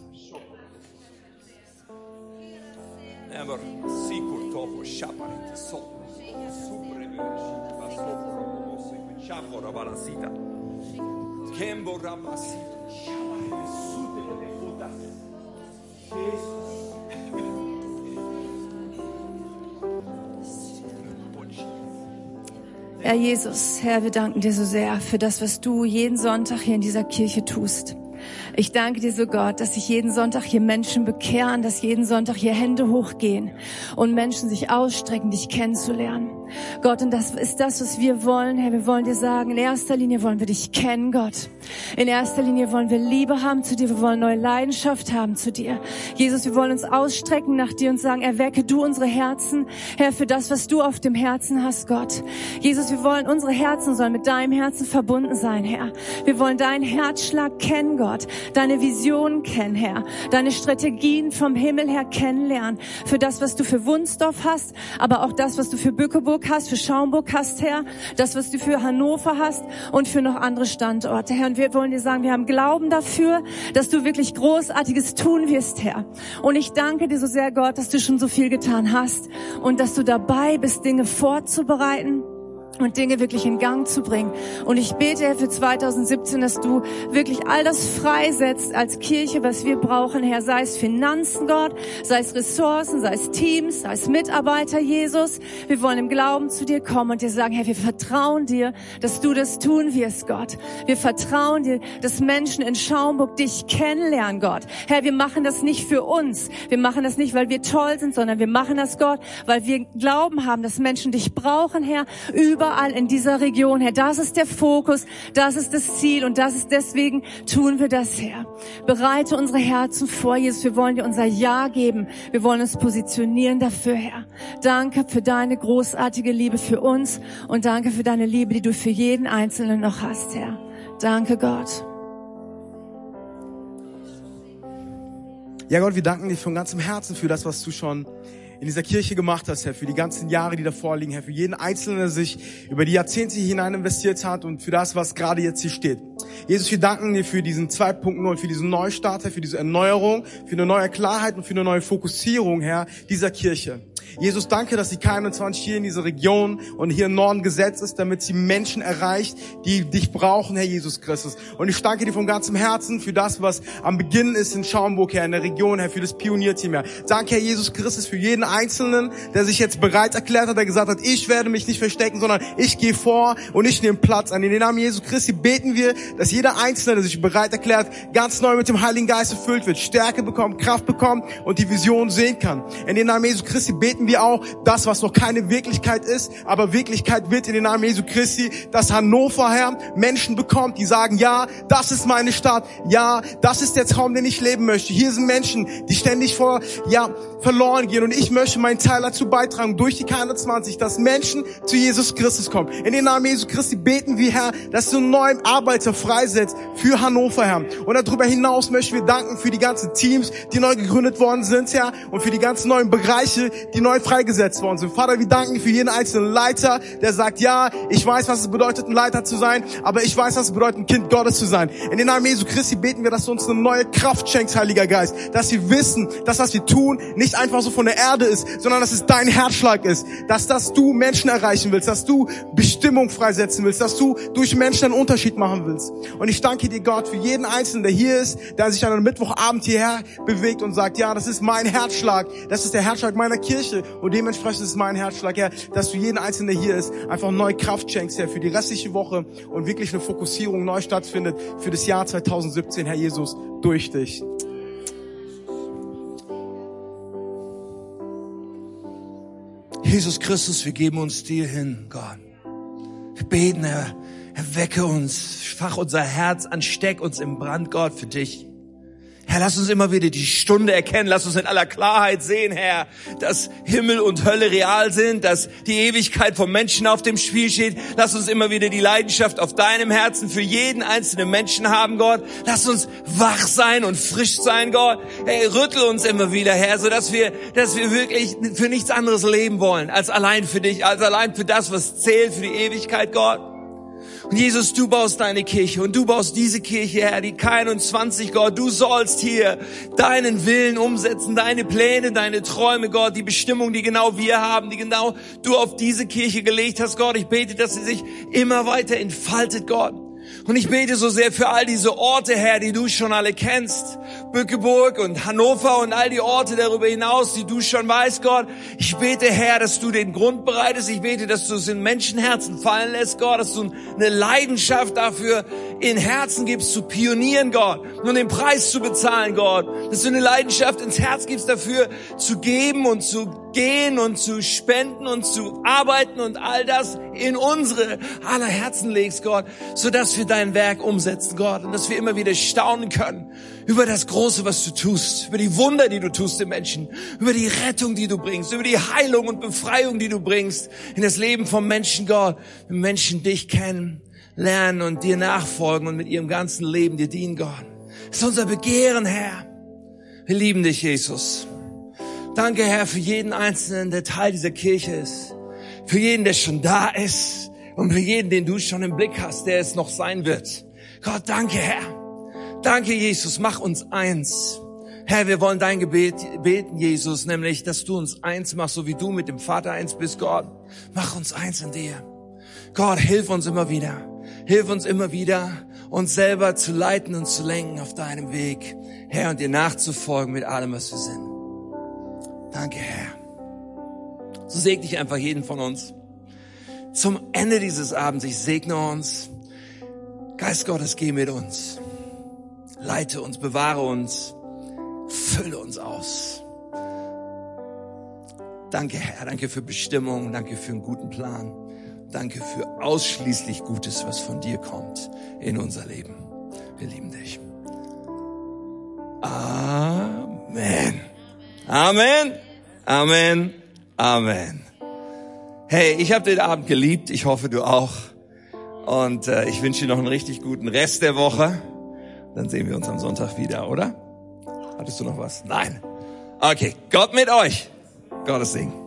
Herr Jesus, Herr, wir danken dir so sehr für das, was du jeden Sonntag hier in dieser Kirche tust. Ich danke dir so, Gott, dass sich jeden Sonntag hier Menschen bekehren, dass jeden Sonntag hier Hände hochgehen und Menschen sich ausstrecken, dich kennenzulernen. Gott, und das ist das, was wir wollen, Herr. Wir wollen dir sagen, in erster Linie wollen wir dich kennen, Gott. In erster Linie wollen wir Liebe haben zu dir. Wir wollen neue Leidenschaft haben zu dir. Jesus, wir wollen uns ausstrecken nach dir und sagen, erwecke du unsere Herzen, Herr, für das, was du auf dem Herzen hast, Gott. Jesus, wir wollen, unsere Herzen sollen mit deinem Herzen verbunden sein, Herr. Wir wollen deinen Herzschlag kennen, Gott. Deine Visionen kennen, Herr. Deine Strategien vom Himmel her kennenlernen. Für das, was du für Wunstorf hast, aber auch das, was du für Bückeburg hast, für Schaumburg hast, Herr, das, was du für Hannover hast und für noch andere Standorte, Herr. Und wir wollen dir sagen, wir haben Glauben dafür, dass du wirklich Großartiges tun wirst, Herr. Und ich danke dir so sehr, Gott, dass du schon so viel getan hast und dass du dabei bist, Dinge vorzubereiten und Dinge wirklich in Gang zu bringen. Und ich bete, Herr, für zwanzig siebzehn, dass du wirklich all das freisetzt als Kirche, was wir brauchen, Herr. Sei es Finanzen, Gott, sei es Ressourcen, sei es Teams, sei es Mitarbeiter, Jesus. Wir wollen im Glauben zu dir kommen und dir sagen, Herr, wir vertrauen dir, dass du das tun wirst, Gott. Wir vertrauen dir, dass Menschen in Schaumburg dich kennenlernen, Gott. Herr, wir machen das nicht für uns. Wir machen das nicht, weil wir toll sind, sondern wir machen das, Gott, weil wir Glauben haben, dass Menschen dich brauchen, Herr, über überall in dieser Region, Herr. Das ist der Fokus, das ist das Ziel und das ist deswegen tun wir das, Herr. Bereite unsere Herzen vor, Jesus. Wir wollen dir unser Ja geben. Wir wollen uns positionieren dafür, Herr. Danke für deine großartige Liebe für uns und danke für deine Liebe, die du für jeden Einzelnen noch hast, Herr. Danke, Gott. Ja, Gott, wir danken dir von ganzem Herzen für das, was du schon in dieser Kirche gemacht hast, Herr, für die ganzen Jahre, die davor liegen, Herr, für jeden Einzelnen, der sich über die Jahrzehnte hinein investiert hat und für das, was gerade jetzt hier steht. Jesus, wir danken dir für diesen zwei Punkt null, für diesen Neustart, Herr, für diese Erneuerung, für eine neue Klarheit und für eine neue Fokussierung, Herr, dieser Kirche. Jesus, danke, dass die K einundzwanzig hier in dieser Region und hier im Norden gesetzt ist, damit sie Menschen erreicht, die dich brauchen, Herr Jesus Christus. Und ich danke dir von ganzem Herzen für das, was am Beginn ist in Schaumburg, Herr, in der Region, Herr, für das Pionierteam, Herr. Danke, Herr Jesus Christus, für jeden Einzelnen, der sich jetzt bereit erklärt hat, der gesagt hat, ich werde mich nicht verstecken, sondern ich gehe vor und ich nehme Platz an. In den Namen Jesus Christi beten wir, dass jeder Einzelne, der sich bereit erklärt, ganz neu mit dem Heiligen Geist erfüllt wird, Stärke bekommt, Kraft bekommt und die Vision sehen kann. In den Namen Jesus Christi beten wir auch das, was noch keine Wirklichkeit ist, aber Wirklichkeit wird in den Namen Jesu Christi, dass Hannover, Herr, Menschen bekommt, die sagen, ja, das ist meine Stadt, ja, das ist der Traum, den ich leben möchte. Hier sind Menschen, die ständig vor, ja, verloren gehen und ich möchte meinen Teil dazu beitragen, durch die K einundzwanzig, dass Menschen zu Jesus Christus kommen. In den Namen Jesu Christi beten wir, Herr, dass du einen neuen Arbeiter freisetzt für Hannover, Herr. Und darüber hinaus möchten wir danken für die ganzen Teams, die neu gegründet worden sind, Herr, und für die ganzen neuen Bereiche, die neu freigesetzt worden sind. Vater, wir danken dir für jeden einzelnen Leiter, der sagt, ja, ich weiß, was es bedeutet, ein Leiter zu sein, aber ich weiß, was es bedeutet, ein Kind Gottes zu sein. In den Namen Jesu Christi beten wir, dass du uns eine neue Kraft schenkst, Heiliger Geist, dass wir wissen, dass was wir tun, nicht einfach so von der Erde ist, sondern dass es dein Herzschlag ist, dass, dass du Menschen erreichen willst, dass du Bestimmung freisetzen willst, dass du durch Menschen einen Unterschied machen willst. Und ich danke dir, Gott, für jeden Einzelnen, der hier ist, der sich an einem Mittwochabend hierher bewegt und sagt, ja, das ist mein Herzschlag, das ist der Herzschlag meiner Kirche. Und dementsprechend ist mein Herzschlag, Herr, dass du jeden Einzelnen, der hier ist, einfach neue Kraft schenkst, Herr, für die restliche Woche und wirklich eine Fokussierung neu stattfindet für das Jahr zwanzig siebzehn, Herr Jesus, durch dich. Jesus Christus, wir geben uns dir hin, Gott. Wir beten, Herr, erwecke uns, fach unser Herz an, steck uns im Brand, Gott, für dich. Herr, lass uns immer wieder die Stunde erkennen, lass uns in aller Klarheit sehen, Herr, dass Himmel und Hölle real sind, dass die Ewigkeit von Menschen auf dem Spiel steht. Lass uns immer wieder die Leidenschaft auf deinem Herzen für jeden einzelnen Menschen haben, Gott. Lass uns wach sein und frisch sein, Gott. Hey, rüttel uns immer wieder, Herr, sodass wir, dass wir wirklich für nichts anderes leben wollen, als allein für dich, als allein für das, was zählt, für die Ewigkeit, Gott. Jesus, du baust deine Kirche und du baust diese Kirche, Herr, die K einundzwanzig, Gott. Du sollst hier deinen Willen umsetzen, deine Pläne, deine Träume, Gott, die Bestimmung, die genau wir haben, die genau du auf diese Kirche gelegt hast, Gott. Ich bete, dass sie sich immer weiter entfaltet, Gott. Und ich bete so sehr für all diese Orte, Herr, die du schon alle kennst. Bückeburg und Hannover und all die Orte darüber hinaus, die du schon weißt, Gott. Ich bete, Herr, dass du den Grund bereitest. Ich bete, dass du es in Menschenherzen fallen lässt, Gott. Dass du eine Leidenschaft dafür in Herzen gibst, zu pionieren, Gott. Nur den Preis zu bezahlen, Gott. Dass du eine Leidenschaft ins Herz gibst, dafür zu geben und zu gehen und zu spenden und zu arbeiten und all das in unsere aller Herzen legst, Gott, sodass wir dein Werk umsetzen, Gott, und dass wir immer wieder staunen können über das Große, was du tust, über die Wunder, die du tust den Menschen, über die Rettung, die du bringst, über die Heilung und Befreiung, die du bringst in das Leben vom Menschen, Gott, wenn Menschen dich kennen, lernen und dir nachfolgen und mit ihrem ganzen Leben dir dienen, Gott. Das ist unser Begehren, Herr. Wir lieben dich, Jesus. Danke, Herr, für jeden Einzelnen, der Teil dieser Kirche ist, für jeden, der schon da ist und für jeden, den du schon im Blick hast, der es noch sein wird. Gott, danke, Herr. Danke, Jesus, mach uns eins. Herr, wir wollen dein Gebet beten, Jesus, nämlich, dass du uns eins machst, so wie du mit dem Vater eins bist, Gott. Mach uns eins in dir. Gott, hilf uns immer wieder. Hilf uns immer wieder, uns selber zu leiten und zu lenken auf deinem Weg, Herr, und dir nachzufolgen mit allem, was wir sind. Danke, Herr. So segne ich einfach jeden von uns. Zum Ende dieses Abends, ich segne uns. Geist Gottes, geh mit uns. Leite uns, bewahre uns. Fülle uns aus. Danke, Herr. Danke für Bestimmung. Danke für einen guten Plan. Danke für ausschließlich Gutes, was von dir kommt in unser Leben. Wir lieben dich. Amen. Amen, Amen, Amen. Hey, ich habe den Abend geliebt, ich hoffe, du auch. Und äh, ich wünsche dir noch einen richtig guten Rest der Woche. Dann sehen wir uns am Sonntag wieder, oder? Hattest du noch was? Nein. Okay, Gott mit euch. Gottes Segen.